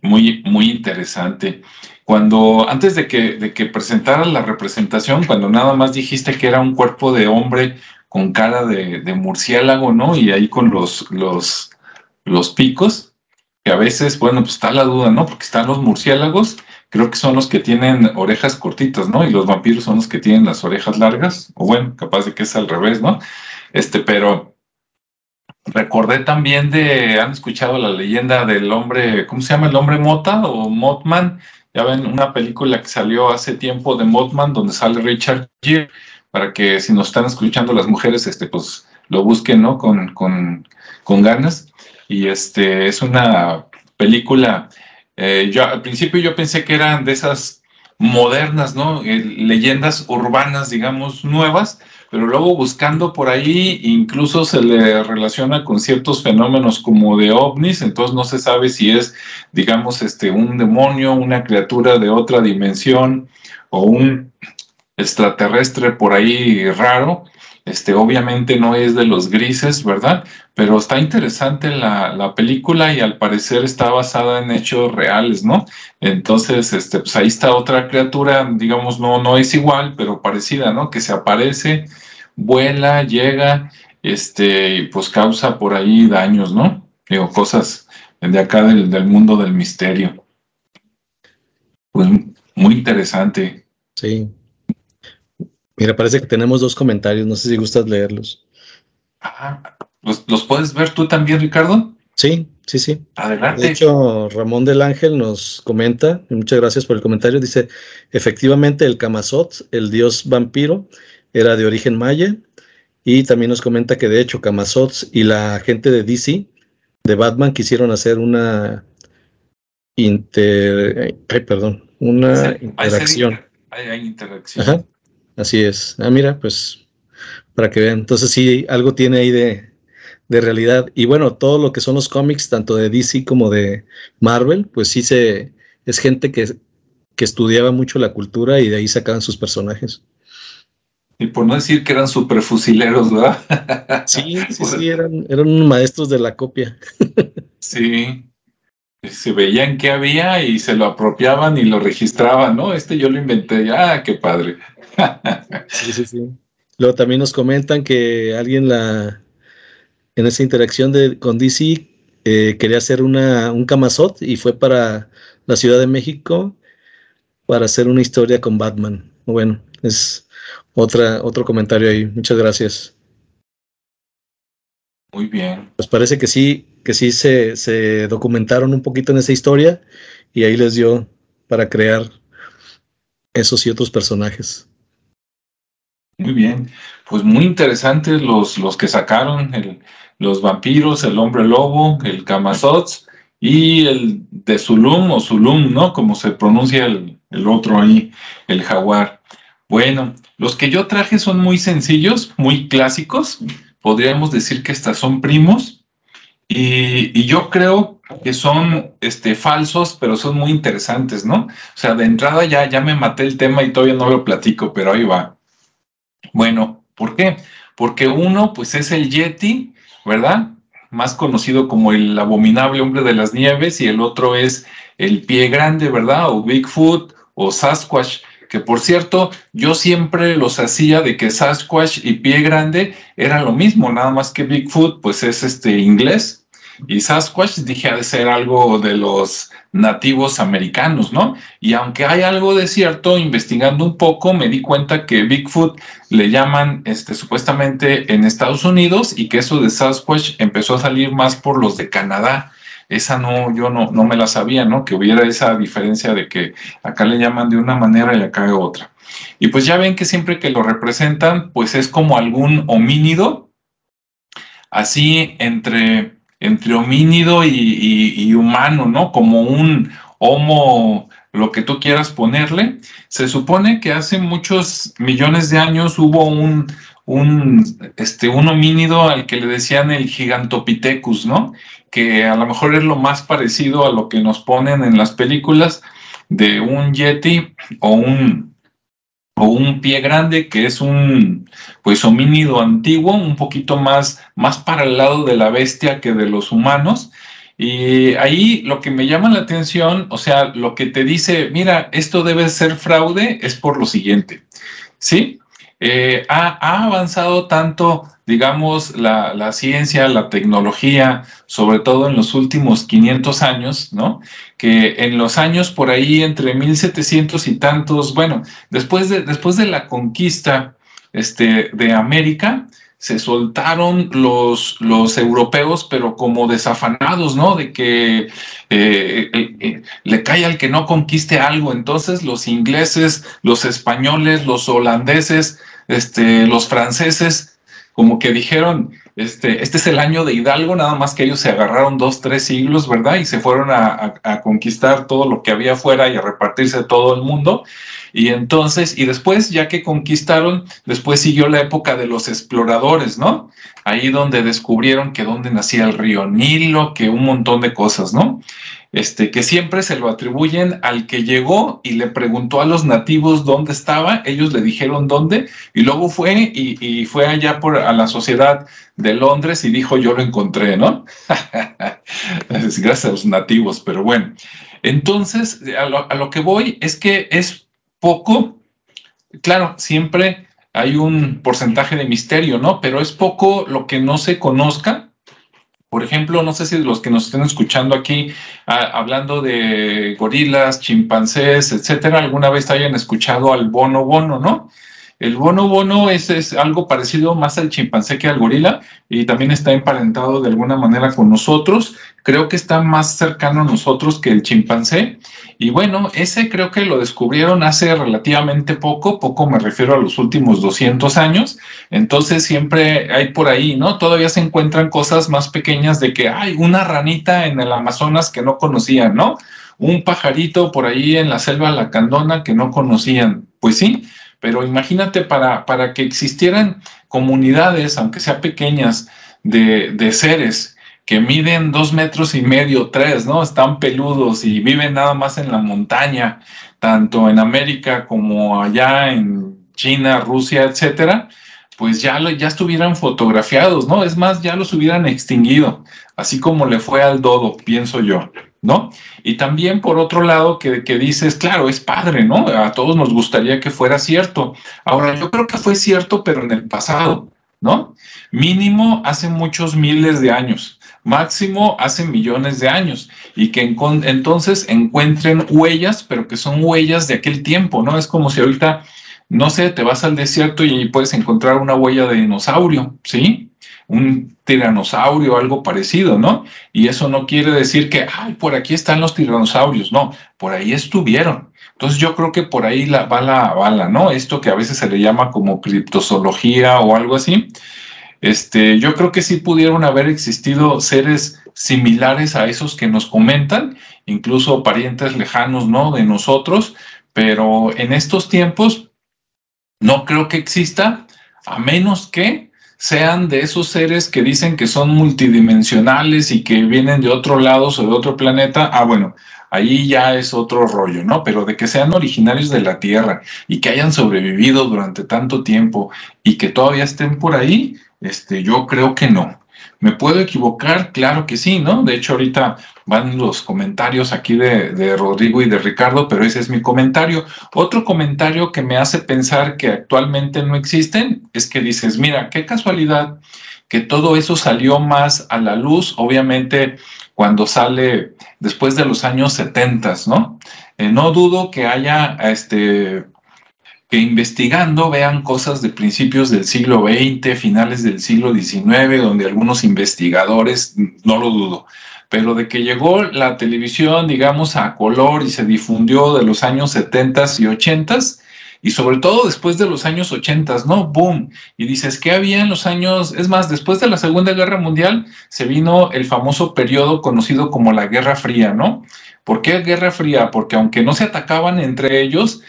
muy, muy interesante. Cuando, antes de que presentaras la representación, cuando nada más dijiste que era un cuerpo de hombre con cara de murciélago, ¿no? Y ahí con los picos, que a veces, bueno, pues está la duda, ¿no? Porque están los murciélagos, creo que son los que tienen orejas cortitas, ¿no? Y los vampiros son los que tienen las orejas largas, o bueno, capaz de que es al revés, ¿no? Pero recordé también ¿han escuchado la leyenda del hombre, ¿cómo se llama? El hombre mota o Mothman. Ya ven, una película que salió hace tiempo de Mothman, donde sale Richard Gere, para que si nos están escuchando las mujeres, pues lo busquen, ¿no? Con ganas. Y es una película, yo al principio yo pensé que eran de esas modernas, ¿no? Leyendas urbanas, digamos, nuevas, pero luego buscando por ahí, incluso se le relaciona con ciertos fenómenos como de ovnis, entonces no se sabe si es, digamos, un demonio, una criatura de otra dimensión o un extraterrestre por ahí raro. Obviamente no es de los grises, ¿verdad? Pero está interesante la película y al parecer está basada en hechos reales, ¿no? Entonces, pues ahí está otra criatura, digamos, no es igual, pero parecida, ¿no? Que se aparece, vuela, llega, y pues causa por ahí daños, ¿no? Digo, cosas de acá del mundo del misterio. Pues muy interesante. Sí. Mira, parece que tenemos dos comentarios, no sé si gustas leerlos. Ajá. ¿Los puedes ver tú también, Ricardo? Sí. Adelante. De hecho, Ramón del Ángel nos comenta, y muchas gracias por el comentario, dice, efectivamente el Camazotz, el dios vampiro, era de origen maya, y también nos comenta que de hecho Camazotz y la gente de DC, de Batman, quisieron hacer una interacción. Hay interacción. Ajá. Así es. Mira, pues, para que vean. Entonces sí, algo tiene ahí de realidad. Y bueno, todo lo que son los cómics, tanto de DC como de Marvel, pues sí es gente que estudiaba mucho la cultura y de ahí sacaban sus personajes. Y por no decir que eran superfusileros, ¿verdad? Sí, eran maestros de la copia. Sí. Se veían qué había y se lo apropiaban y lo registraban, ¿no? Yo lo inventé. Qué padre. Sí. Luego también nos comentan que alguien en esa interacción con DC quería hacer un Camazotz y fue para la Ciudad de México para hacer una historia con Batman. Bueno, es otro comentario ahí. Muchas gracias. Muy bien. Pues parece que sí se documentaron un poquito en esa historia y ahí les dio para crear esos y otros personajes. Muy bien, pues muy interesantes los que sacaron, los vampiros, el hombre lobo, el Camazotz y el de Zulum o Zulum, ¿no? Como se pronuncia el otro ahí, el jaguar. Bueno, los que yo traje son muy sencillos, muy clásicos, podríamos decir que estas son primos y yo creo que son falsos, pero son muy interesantes, ¿no? O sea, de entrada ya me maté el tema y todavía no lo platico, pero ahí va. Bueno, ¿por qué? Porque uno, pues es el Yeti, ¿verdad? Más conocido como el abominable hombre de las nieves, y el otro es el pie grande, ¿verdad? O Bigfoot o Sasquatch, que por cierto, yo siempre los hacía de que Sasquatch y pie grande eran lo mismo, nada más que Bigfoot, pues es inglés. Y Sasquatch, dije, ha de ser algo de los nativos americanos, ¿no? Y aunque hay algo de cierto, investigando un poco, me di cuenta que Bigfoot le llaman supuestamente en Estados Unidos y que eso de Sasquatch empezó a salir más por los de Canadá. Esa yo no me la sabía, ¿no? Que hubiera esa diferencia de que acá le llaman de una manera y acá de otra. Y pues ya ven que siempre que lo representan, pues es como algún homínido, así entre entre homínido y humano, ¿no? Como un homo, lo que tú quieras ponerle. Se supone que hace muchos millones de años hubo un homínido al que le decían el Gigantopithecus, ¿no? Que a lo mejor es lo más parecido a lo que nos ponen en las películas de un yeti o un pie grande, que es un homínido antiguo, un poquito más para el lado de la bestia que de los humanos. Y ahí lo que me llama la atención, o sea, lo que te dice, mira, esto debe ser fraude, es por lo siguiente, ¿sí? Ha avanzado tanto, digamos, la ciencia, la tecnología, sobre todo en los últimos 500 años, ¿no? Que en los años por ahí, entre 1700 y tantos, bueno, después de la conquista de América, se soltaron los europeos, pero como desafanados, ¿no? De que le cae al que no conquiste algo. Entonces los ingleses, los españoles, los holandeses, los franceses, como que dijeron, este es el año de Hidalgo, nada más que ellos se agarraron 2-3 siglos, ¿verdad? Y se fueron a conquistar todo lo que había afuera y a repartirse todo el mundo. Y entonces, y después, ya que conquistaron, después siguió la época de los exploradores, ¿no? Ahí donde descubrieron que donde nacía el río Nilo, que un montón de cosas, ¿no? Que siempre se lo atribuyen al que llegó y le preguntó a los nativos dónde estaba, ellos le dijeron dónde, y luego fue y fue allá a la sociedad de Londres y dijo, yo lo encontré, ¿no? Gracias a los nativos, pero bueno. Entonces, a lo que voy es que es poco, claro, siempre hay un porcentaje de misterio, ¿no? Pero es poco lo que no se conozca. Por ejemplo, no sé si los que nos estén escuchando aquí hablando de gorilas, chimpancés, etcétera, alguna vez hayan escuchado al bonobono, ¿no? El bonobono es algo parecido más al chimpancé que al gorila, y también está emparentado de alguna manera con nosotros. Creo que está más cercano a nosotros que el chimpancé. Y bueno, ese creo que lo descubrieron hace relativamente poco, me refiero a los últimos 200 años. Entonces siempre hay por ahí, ¿no? Todavía se encuentran cosas más pequeñas de que hay una ranita en el Amazonas que no conocían, ¿no? Un pajarito por ahí en la selva lacandona que no conocían. Pues sí. Pero imagínate, para que existieran comunidades, aunque sean pequeñas, de seres que miden 2,5 metros, 3, ¿no? Están peludos y viven nada más en la montaña, tanto en América como allá en China, Rusia, etcétera, pues ya estuvieran fotografiados, ¿no? Es más, ya los hubieran extinguido, así como le fue al dodo, pienso yo, ¿no? Y también, por otro lado, que dices, claro, es padre, ¿no? A todos nos gustaría que fuera cierto. Ahora, yo creo que fue cierto, pero en el pasado, ¿no? Mínimo hace muchos miles de años, máximo hace millones de años, y que entonces encuentren huellas, pero que son huellas de aquel tiempo, ¿no? Es como si ahorita, no sé, te vas al desierto y puedes encontrar una huella de dinosaurio, ¿sí? Un tiranosaurio, algo parecido, ¿no? Y eso no quiere decir que, ay, por aquí están los tiranosaurios, no, por ahí estuvieron. Entonces yo creo que por ahí va la, ¿no? Esto que a veces se le llama como criptozoología o algo así. Yo creo que sí pudieron haber existido seres similares a esos que nos comentan, incluso parientes lejanos, ¿no? De nosotros, pero en estos tiempos no creo que exista, a menos que sean de esos seres que dicen que son multidimensionales y que vienen de otro lado o de otro planeta. Ah, bueno, ahí ya es otro rollo, ¿no? Pero de que sean originarios de la Tierra y que hayan sobrevivido durante tanto tiempo y que todavía estén por ahí, yo creo que no. ¿Me puedo equivocar? Claro que sí, ¿no? De hecho, ahorita van los comentarios aquí de Rodrigo y de Ricardo, pero ese es mi comentario. Otro comentario que me hace pensar que actualmente no existen es que dices, mira, qué casualidad que todo eso salió más a la luz, obviamente, cuando sale después de los años 70, ¿no? No dudo que haya que investigando vean cosas de principios del siglo XX, finales del siglo XIX, donde algunos investigadores, no lo dudo, pero de que llegó la televisión, digamos, a color y se difundió de los años 70 y 80, Y sobre todo después de los años 80, ¿no? ¡Boom! Y dices, ¿qué había en los años...? Es más, después de la Segunda Guerra Mundial se vino el famoso periodo conocido como la Guerra Fría, ¿no? ¿Por qué Guerra Fría? Porque aunque no se atacaban entre ellos,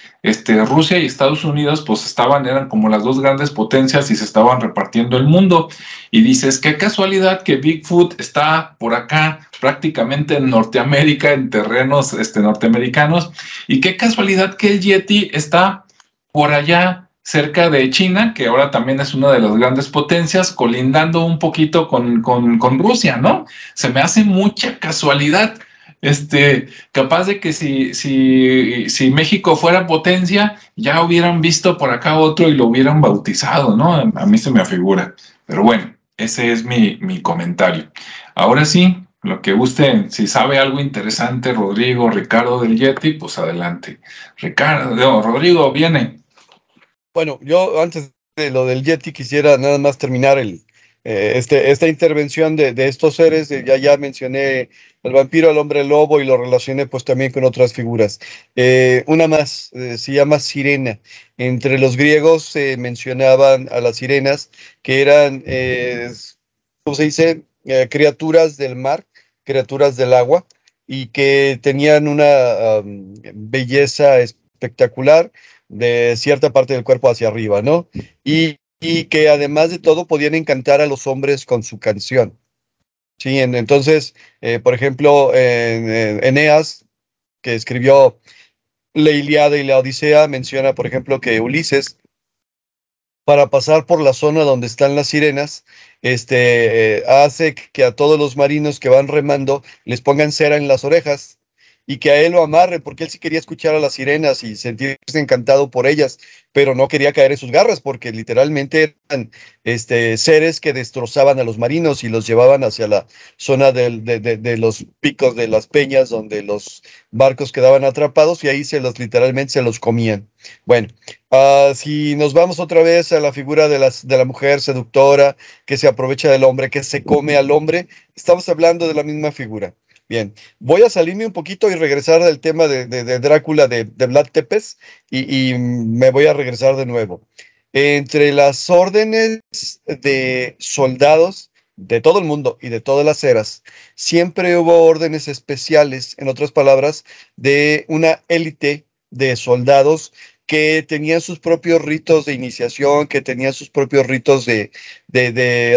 Rusia y Estados Unidos pues eran como las dos grandes potencias y se estaban repartiendo el mundo. Y dices, qué casualidad que Bigfoot está por acá, prácticamente en Norteamérica, en terrenos norteamericanos, y qué casualidad que el Yeti está por allá cerca de China, que ahora también es una de las grandes potencias, colindando un poquito con Rusia, ¿no? Se me hace mucha casualidad. Capaz de que si México fuera potencia, ya hubieran visto por acá otro y lo hubieran bautizado, ¿no? A mí se me afigura. Pero bueno, ese es mi comentario. Ahora sí, lo que gusten, si sabe algo interesante, Rodrigo, Ricardo del Yeti, pues adelante. Rodrigo, viene. Bueno, yo antes de lo del Yeti quisiera nada más terminar esta intervención de estos seres. Ya mencioné al vampiro, al hombre lobo, y lo relacioné pues también con otras figuras. Una más, se llama sirena. Entre los griegos se mencionaban a las sirenas, que eran, ¿cómo se dice?, criaturas del mar, criaturas del agua, y que tenían una belleza espectacular de cierta parte del cuerpo hacia arriba, ¿no? Y que además de todo podían encantar a los hombres con su canción. Sí, entonces, por ejemplo, Eneas, que escribió la Ilíada y la Odisea, menciona, por ejemplo, que Ulises, para pasar por la zona donde están las sirenas, hace que a todos los marinos que van remando les pongan cera en las orejas y que a él lo amarre, porque él sí quería escuchar a las sirenas y sentirse encantado por ellas, pero no quería caer en sus garras, porque literalmente eran seres que destrozaban a los marinos y los llevaban hacia la zona de los picos de las peñas, donde los barcos quedaban atrapados, y ahí literalmente se los comían. Bueno, si nos vamos otra vez a la figura de la mujer seductora que se aprovecha del hombre, que se come al hombre, estamos hablando de la misma figura. Bien, voy a salirme un poquito y regresar del tema de Drácula de Vlad Țepeș y me voy a regresar de nuevo. Entre las órdenes de soldados de todo el mundo y de todas las eras, siempre hubo órdenes especiales, en otras palabras, de una élite de soldados que tenían sus propios ritos de iniciación, que tenían sus propios ritos de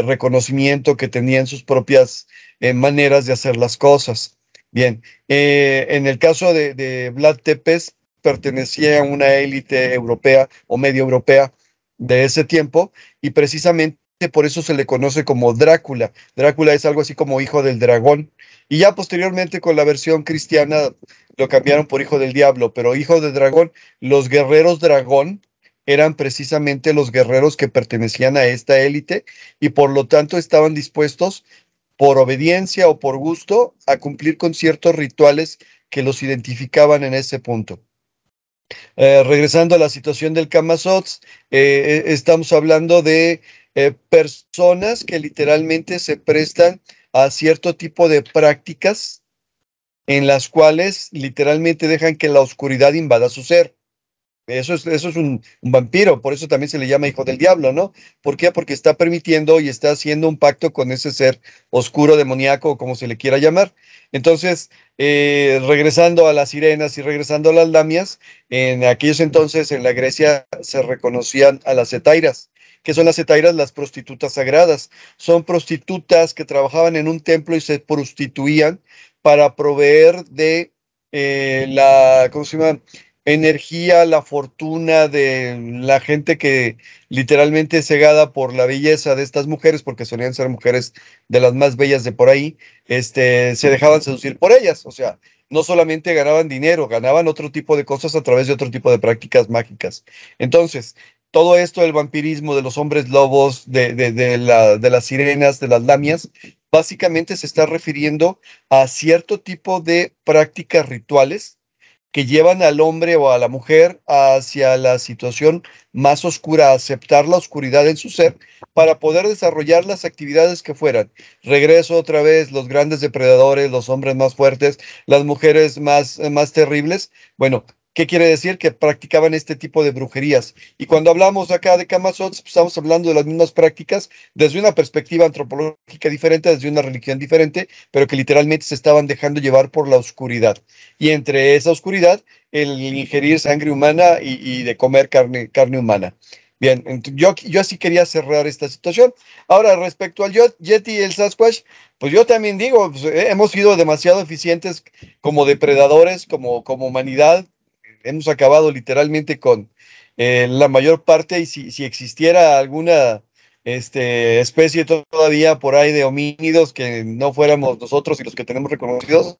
reconocimiento, que tenían sus propias maneras de hacer las cosas. Bien, en el caso de Vlad Țepeș, pertenecía a una élite europea o medio europea de ese tiempo, y precisamente por eso se le conoce como Drácula. Drácula es algo así como hijo del dragón, y ya posteriormente con la versión cristiana lo cambiaron por hijo del diablo, pero hijo del dragón. Los guerreros dragón eran precisamente los guerreros que pertenecían a esta élite, y por lo tanto estaban dispuestos por obediencia o por gusto a cumplir con ciertos rituales que los identificaban en ese punto. Regresando a la situación del Camazotz, estamos hablando de personas que literalmente se prestan a cierto tipo de prácticas en las cuales literalmente dejan que la oscuridad invada su ser. Eso es un vampiro, por eso también se le llama hijo del diablo, ¿no? ¿Por qué? Porque está permitiendo y está haciendo un pacto con ese ser oscuro, demoníaco, o como se le quiera llamar. Entonces, regresando a las sirenas y regresando a las lamias, en aquellos entonces en la Grecia se reconocían a las etairas. ¿Qué son las etairas? Las prostitutas sagradas. Son prostitutas que trabajaban en un templo y se prostituían para proveer de ¿cómo se llama?, energía, la fortuna de la gente que literalmente es cegada por la belleza de estas mujeres, porque solían ser mujeres de las más bellas de por ahí, se dejaban seducir por ellas. O sea, no solamente ganaban dinero, ganaban otro tipo de cosas a través de otro tipo de prácticas mágicas. Entonces, todo esto del vampirismo, de los hombres lobos, de las sirenas, de las lamias, básicamente se está refiriendo a cierto tipo de prácticas rituales que llevan al hombre o a la mujer hacia la situación más oscura, aceptar la oscuridad en su ser para poder desarrollar las actividades que fueran. Regreso otra vez, los grandes depredadores, los hombres más fuertes, las mujeres más terribles. Bueno, ¿Qué quiere decir? Que practicaban este tipo de brujerías. Y cuando hablamos acá de Camazotz, pues estamos hablando de las mismas prácticas desde una perspectiva antropológica diferente, desde una religión diferente, pero que literalmente se estaban dejando llevar por la oscuridad. Y entre esa oscuridad, el ingerir sangre humana y de comer carne humana. Bien, yo así quería cerrar esta situación. Ahora, respecto al Yeti y el Sasquatch, pues yo también digo, pues, hemos sido demasiado eficientes como depredadores, como humanidad. Hemos acabado literalmente con la mayor parte, y si existiera alguna especie todavía por ahí de homínidos que no fuéramos nosotros y los que tenemos reconocidos,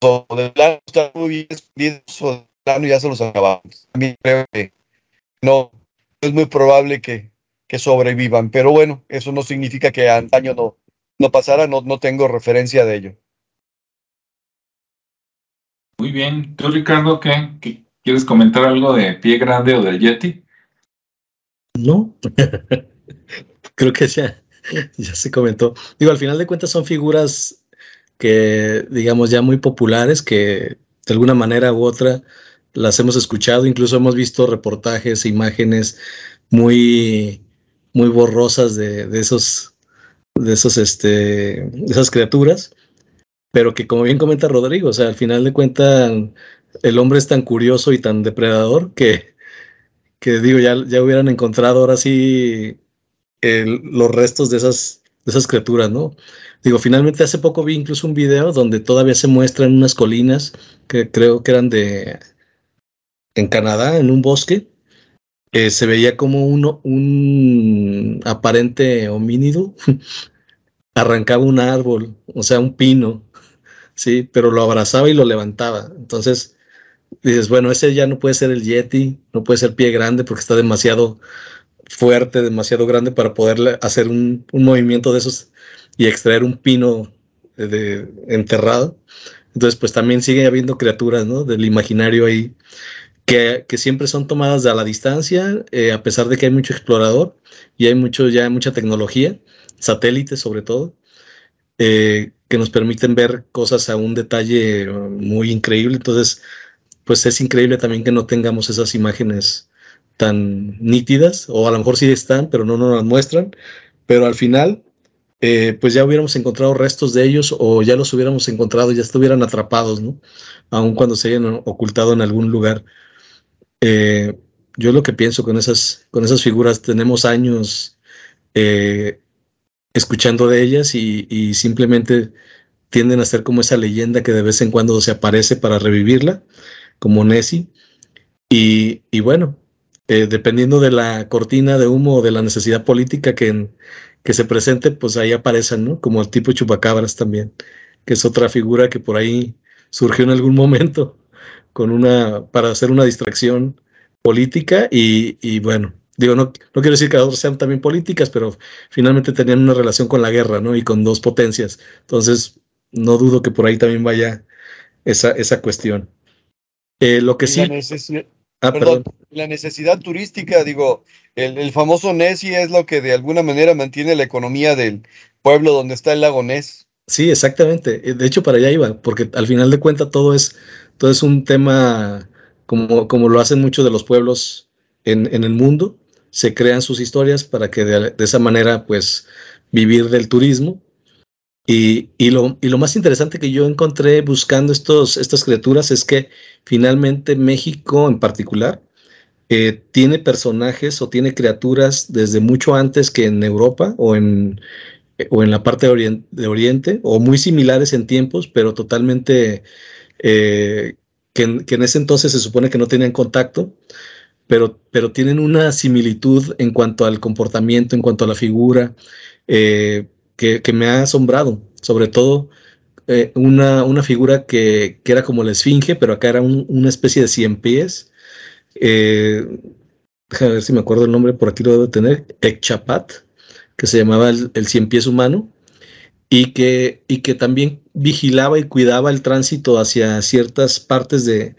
o de plano están muy bien escondidos, o de plano ya se los acabamos. También creo que no es muy probable que sobrevivan, pero bueno, eso no significa que antaño no pasara, no tengo referencia de ello. Muy bien. ¿Tú, Ricardo, qué quieres comentar algo de Pie Grande o del Yeti? No, creo que ya se comentó. Digo, al final de cuentas son figuras que, digamos, ya muy populares, que de alguna manera u otra las hemos escuchado. Incluso hemos visto reportajes, imágenes muy, muy borrosas de esas criaturas. Pero que, como bien comenta Rodrigo, o sea, al final de cuentas el hombre es tan curioso y tan depredador que digo, ya hubieran encontrado ahora sí los restos de esas criaturas, ¿no? Digo, finalmente hace poco vi incluso un video donde todavía se muestran unas colinas que creo que eran en Canadá, en un bosque. Se veía como un aparente homínido arrancaba un árbol, o sea, un pino. Sí, pero lo abrazaba y lo levantaba. Entonces dices, bueno, ese ya no puede ser el Yeti, no puede ser Pie Grande porque está demasiado fuerte, demasiado grande para poderle hacer un movimiento de esos y extraer un pino enterrado. Entonces, pues también sigue habiendo criaturas, ¿no?, del imaginario ahí que siempre son tomadas a la distancia, a pesar de que hay mucho explorador y hay mucha tecnología, satélites sobre todo, que nos permiten ver cosas a un detalle muy increíble. Entonces, pues es increíble también que no tengamos esas imágenes tan nítidas, o a lo mejor sí están, pero no nos las muestran, pero al final, pues ya hubiéramos encontrado restos de ellos, o ya los hubiéramos encontrado, ya estuvieran atrapados, ¿no?, aun cuando se hayan ocultado en algún lugar. Yo lo que pienso con esas figuras, tenemos años escuchando de ellas y simplemente tienden a ser como esa leyenda que de vez en cuando se aparece para revivirla, como Nessie. Y bueno, dependiendo de la cortina de humo o de la necesidad política que se presente, pues ahí aparecen, ¿no? Como el tipo chupacabras también, que es otra figura que por ahí surgió en algún momento para hacer una distracción política y bueno. Digo, no quiero decir que ahora sean también políticas, pero finalmente tenían una relación con la guerra, ¿no?, y con dos potencias. Entonces, no dudo que por ahí también vaya esa cuestión. Lo que sí... Perdón. La necesidad turística, digo, el famoso Nessie es lo que de alguna manera mantiene la economía del pueblo donde está el lago Ness. Sí, exactamente. De hecho, para allá iba, porque al final de cuentas todo es un tema como lo hacen muchos de los pueblos en el mundo. Se crean sus historias para que de esa manera pues vivir del turismo. Y lo más interesante que yo encontré buscando estas criaturas es que finalmente México en particular tiene personajes o tiene criaturas desde mucho antes que en Europa o en la parte de Oriente, o muy similares en tiempos, pero totalmente que en ese entonces se supone que no tenían contacto. Pero tienen una similitud en cuanto al comportamiento, en cuanto a la figura, que me ha asombrado. Sobre todo una figura que era como la Esfinge, pero acá era una especie de 100 pies. Déjame ver si me acuerdo el nombre, por aquí lo debo tener. Ecchapat, que se llamaba el 100 pies humano, y que también vigilaba y cuidaba el tránsito hacia ciertas partes de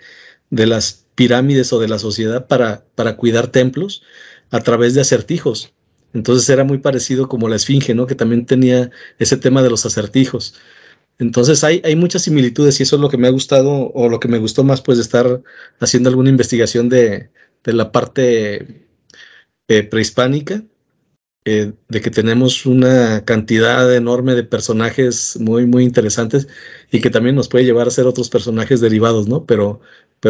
las pirámides o de la sociedad para cuidar templos a través de acertijos. Entonces era muy parecido como la Esfinge, ¿no?, que también tenía ese tema de los acertijos. Entonces hay muchas similitudes y eso es lo que me ha gustado o lo que me gustó más, pues, de estar haciendo alguna investigación de la parte prehispánica, de que tenemos una cantidad enorme de personajes muy, muy interesantes y que también nos puede llevar a ser otros personajes derivados, ¿no? Pero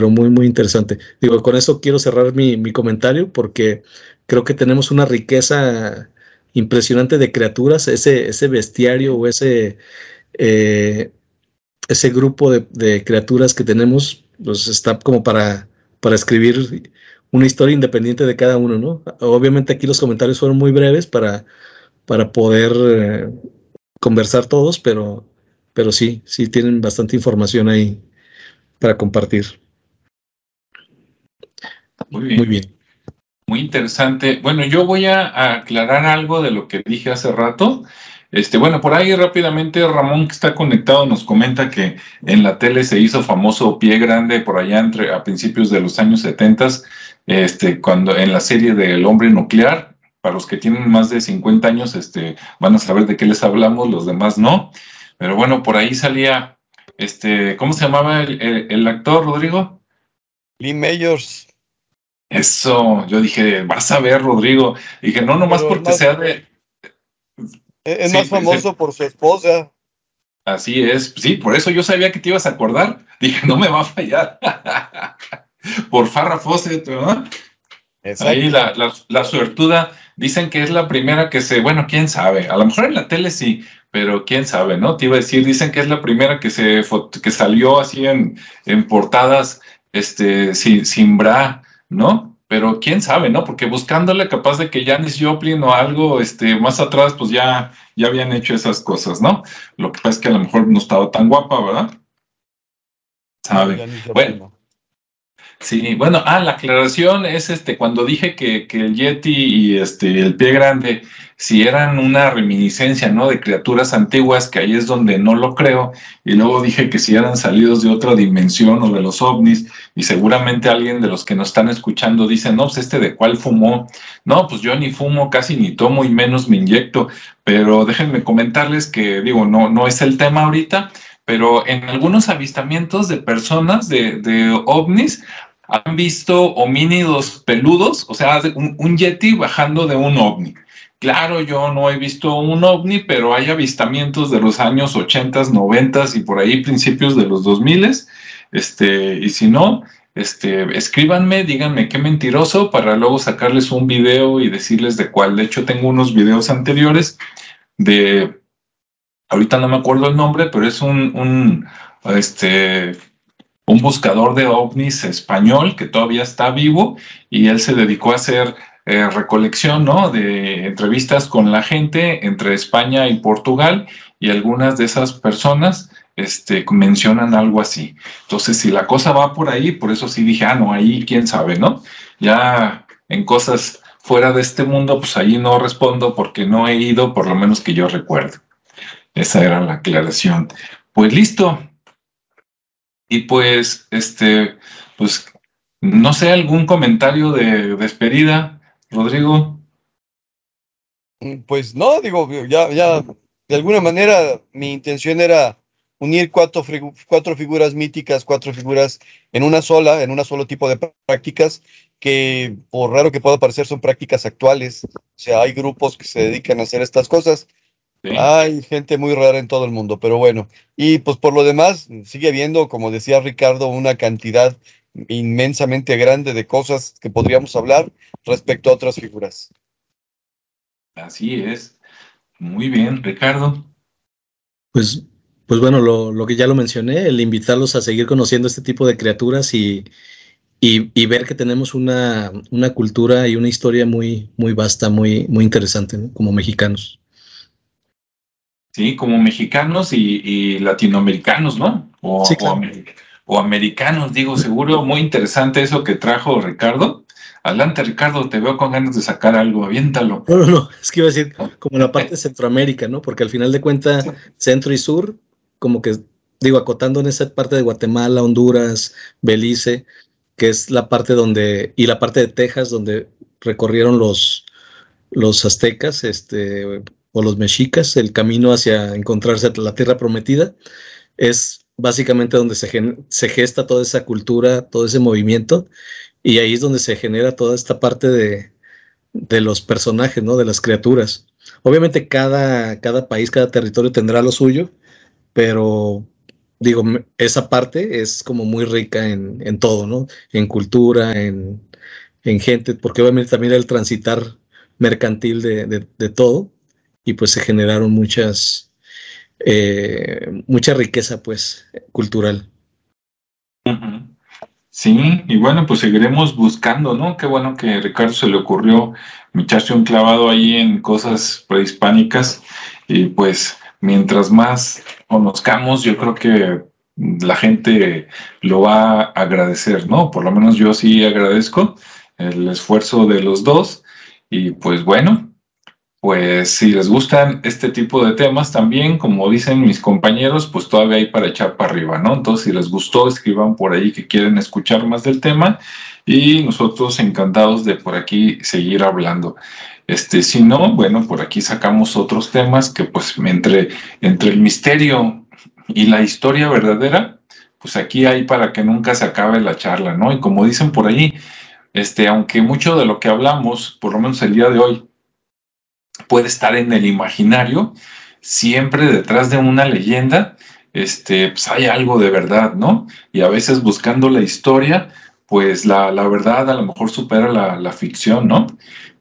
muy, muy interesante. Digo, con eso quiero cerrar mi comentario porque creo que tenemos una riqueza impresionante de criaturas, ese bestiario o ese grupo de criaturas que tenemos, pues está como para escribir una historia independiente de cada uno, ¿no? Obviamente aquí los comentarios fueron muy breves para poder conversar todos, pero sí tienen bastante información ahí para compartir. Muy bien. Muy bien. Muy interesante. Bueno, yo voy a aclarar algo de lo que dije hace rato. Bueno, por ahí rápidamente Ramón, que está conectado, nos comenta que en la tele se hizo famoso Pie Grande por allá a principios de los años 70, cuando en la serie del Hombre Nuclear. Para los que tienen más de 50 años van a saber de qué les hablamos, los demás no. Pero bueno, por ahí salía, ¿cómo se llamaba el actor, Rodrigo? Lee Mayors. Eso, yo dije, vas a ver, Rodrigo. Dije, no, nomás pero porque sea de... Es más famoso por su esposa. Así es, sí, por eso yo sabía que te ibas a acordar. Dije, no me va a fallar. Por Farrah Fawcett, ¿no? Ahí la suertuda, dicen que es la primera que se... Bueno, quién sabe, a lo mejor en la tele sí, pero quién sabe, ¿no? Te iba a decir, dicen que es la primera que salió así en portadas sin bra, ¿no? Pero quién sabe, ¿no? Porque buscándole, capaz de que Janis Joplin o algo más atrás, pues ya habían hecho esas cosas, ¿no? Lo que pasa es que a lo mejor no estaba tan guapa, ¿verdad? ¿Sabe? Bueno. Sí, bueno, la aclaración es cuando dije que el Yeti y el Pie Grande, si eran una reminiscencia, ¿no?, de criaturas antiguas, que ahí es donde no lo creo, y luego dije que si eran salidos de otra dimensión o de los ovnis, y seguramente alguien de los que nos están escuchando dice, no, pues ¿de cuál fumó? No, pues yo ni fumo, casi ni tomo y menos me inyecto, pero déjenme comentarles que, digo, no es el tema ahorita, pero en algunos avistamientos de personas, de ovnis, han visto homínidos peludos, o sea, un yeti bajando de un ovni. Claro, yo no he visto un ovni, pero hay avistamientos de los años 80, 90 y por ahí principios de los 2000. Y si no, escríbanme, díganme qué mentiroso para luego sacarles un video y decirles de cuál. De hecho, tengo unos videos anteriores de, ahorita no me acuerdo el nombre, pero es un buscador de ovnis español que todavía está vivo y él se dedicó a hacer recolección, ¿no?, de entrevistas con la gente entre España y Portugal, y algunas de esas personas mencionan algo así. Entonces, si la cosa va por ahí, por eso sí dije, no, ahí quién sabe, ¿no? Ya en cosas fuera de este mundo, pues ahí no respondo porque no he ido, por lo menos que yo recuerdo. Esa era la aclaración. Pues listo. Y pues, pues, no sé, algún comentario de despedida, Rodrigo. Pues no, digo, ya, de alguna manera mi intención era unir cuatro figuras míticas, cuatro figuras en un solo tipo de prácticas que, por raro que pueda parecer, son prácticas actuales. O sea, hay grupos que se dedican a hacer estas cosas. Sí. Hay gente muy rara en todo el mundo, pero bueno, y pues por lo demás sigue habiendo, como decía Ricardo, una cantidad inmensamente grande de cosas que podríamos hablar respecto a otras figuras. Así es. Muy bien, Ricardo. Pues bueno, lo que ya lo mencioné, el invitarlos a seguir conociendo este tipo de criaturas y ver que tenemos una cultura y una historia muy, muy vasta, muy, muy interesante, ¿no?, como mexicanos. Sí, como mexicanos y latinoamericanos, ¿no? Sí, claro. o americanos, digo, seguro. Muy interesante eso que trajo Ricardo. Adelante, Ricardo, te veo con ganas de sacar algo, aviéntalo. No, es que iba a decir, como la parte de Centroamérica, ¿no? Porque al final de cuentas, centro y sur, como que, digo, acotando en esa parte de Guatemala, Honduras, Belice, que es la parte donde, y la parte de Texas, donde recorrieron los aztecas, o los mexicas, el camino hacia encontrarse la tierra prometida, es básicamente donde se gesta toda esa cultura, todo ese movimiento, y ahí es donde se genera toda esta parte de los personajes, ¿no? De las criaturas. Obviamente cada país, cada territorio tendrá lo suyo, pero digo, esa parte es como muy rica en todo, ¿no? En cultura, en gente, porque obviamente también era el transitar mercantil de todo, y pues se generaron mucha riqueza pues cultural. Uh-huh. Sí, y bueno, pues seguiremos buscando, ¿no? Qué bueno que a Ricardo se le ocurrió echarse un clavado ahí en cosas prehispánicas, y pues mientras más conozcamos, yo creo que la gente lo va a agradecer, ¿no? Por lo menos yo sí agradezco el esfuerzo de los dos, y pues bueno, pues si les gustan este tipo de temas también, como dicen mis compañeros, pues todavía hay para echar para arriba, ¿no? Entonces, si les gustó, escriban por ahí que quieren escuchar más del tema, y nosotros encantados de por aquí seguir hablando. Si no, bueno, por aquí sacamos otros temas que pues entre el misterio y la historia verdadera, pues aquí hay para que nunca se acabe la charla, ¿no? Y como dicen por ahí, aunque mucho de lo que hablamos, por lo menos el día de hoy, puede estar en el imaginario, siempre detrás de una leyenda, pues hay algo de verdad, ¿no? Y a veces buscando la historia, pues la verdad a lo mejor supera la ficción, ¿no?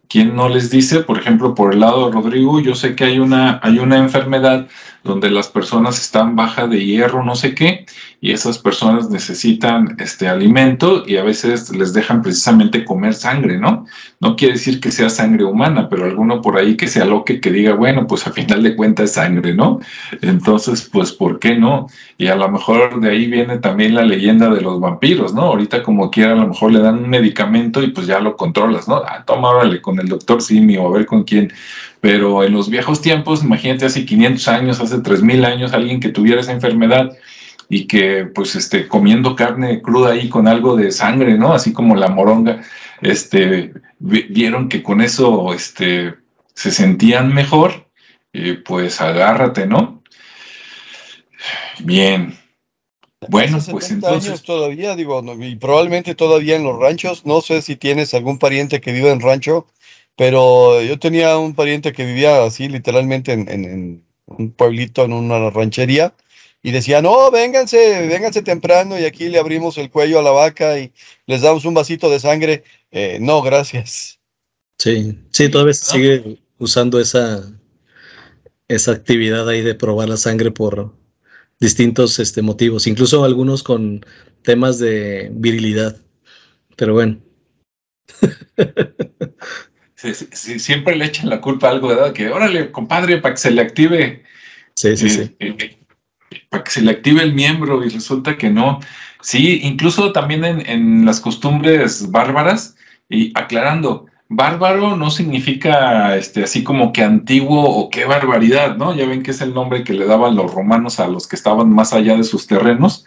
¿Quién no les dice? Por ejemplo, por el lado de Rodrigo, yo sé que hay una enfermedad donde las personas están baja de hierro, no sé qué, y esas personas necesitan alimento, y a veces les dejan precisamente comer sangre, ¿no? No quiere decir que sea sangre humana, pero alguno por ahí que se aloque, que diga, bueno, pues a final de cuentas es sangre, ¿no? Entonces, pues, ¿por qué no? Y a lo mejor de ahí viene también la leyenda de los vampiros, ¿no? Ahorita como quiera, a lo mejor le dan un medicamento y pues ya lo controlas, ¿no? Ah, toma, órale, con el doctor Simio, a ver con quién. Pero en los viejos tiempos, imagínate, hace 500 años, hace 3000 años, alguien que tuviera esa enfermedad y que, pues, comiendo carne cruda ahí con algo de sangre, ¿no? Así como la moronga, vieron que con eso, se sentían mejor, y pues, agárrate, ¿no? Bien. Bueno, hace pues entonces... años todavía, digo, no, y probablemente todavía en los ranchos, no sé si tienes algún pariente que viva en rancho, pero yo tenía un pariente que vivía así literalmente en un pueblito, en una ranchería, y decía, no, vénganse temprano y aquí le abrimos el cuello a la vaca y les damos un vasito de sangre. No, gracias. Sí, todavía se sigue usando esa actividad ahí de probar la sangre por distintos motivos, incluso algunos con temas de virilidad, pero bueno. Sí, siempre le echan la culpa a algo, ¿verdad? Que órale, compadre, para que se le active. Sí. Para que se le active el miembro, y resulta que no. Sí, incluso también en las costumbres bárbaras, y aclarando, bárbaro no significa así como que antiguo o qué barbaridad, ¿no? Ya ven que es el nombre que le daban los romanos a los que estaban más allá de sus terrenos,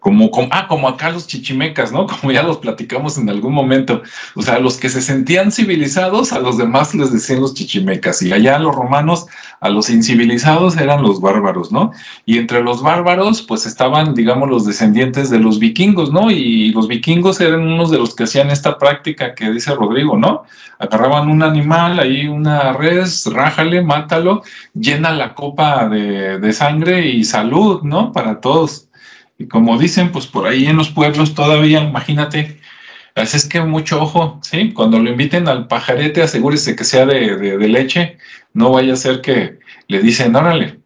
como acá los chichimecas, ¿no? Como ya los platicamos en algún momento. O sea, los que se sentían civilizados, a los demás les decían los chichimecas, y allá los romanos, a los incivilizados eran los bárbaros, ¿no? Y entre los bárbaros, pues estaban, digamos, los descendientes de los vikingos, ¿no? Y los vikingos eran unos de los que hacían esta práctica que dice Rodrigo, ¿no? Agarraban un animal, ahí una res, rájale, mátalo, llena la copa de sangre y salud, ¿no? Para todos. Y como dicen, pues por ahí en los pueblos todavía, imagínate, así es que mucho ojo, ¿sí? Cuando lo inviten al pajarete, asegúrese que sea de leche, no vaya a ser que le dicen, órale,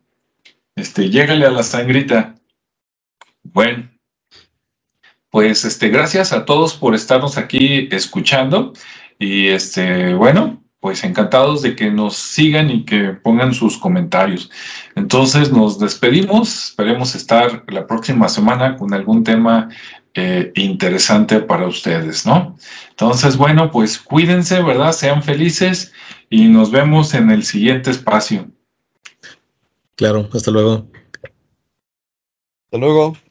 llégale a la sangrita. Bueno. Pues gracias a todos por estarnos aquí escuchando. Y bueno, pues encantados de que nos sigan y que pongan sus comentarios. Entonces nos despedimos, esperemos estar la próxima semana con algún tema interesante para ustedes, ¿no? Entonces, bueno, pues cuídense, ¿verdad? Sean felices y nos vemos en el siguiente espacio. Claro, hasta luego. Hasta luego.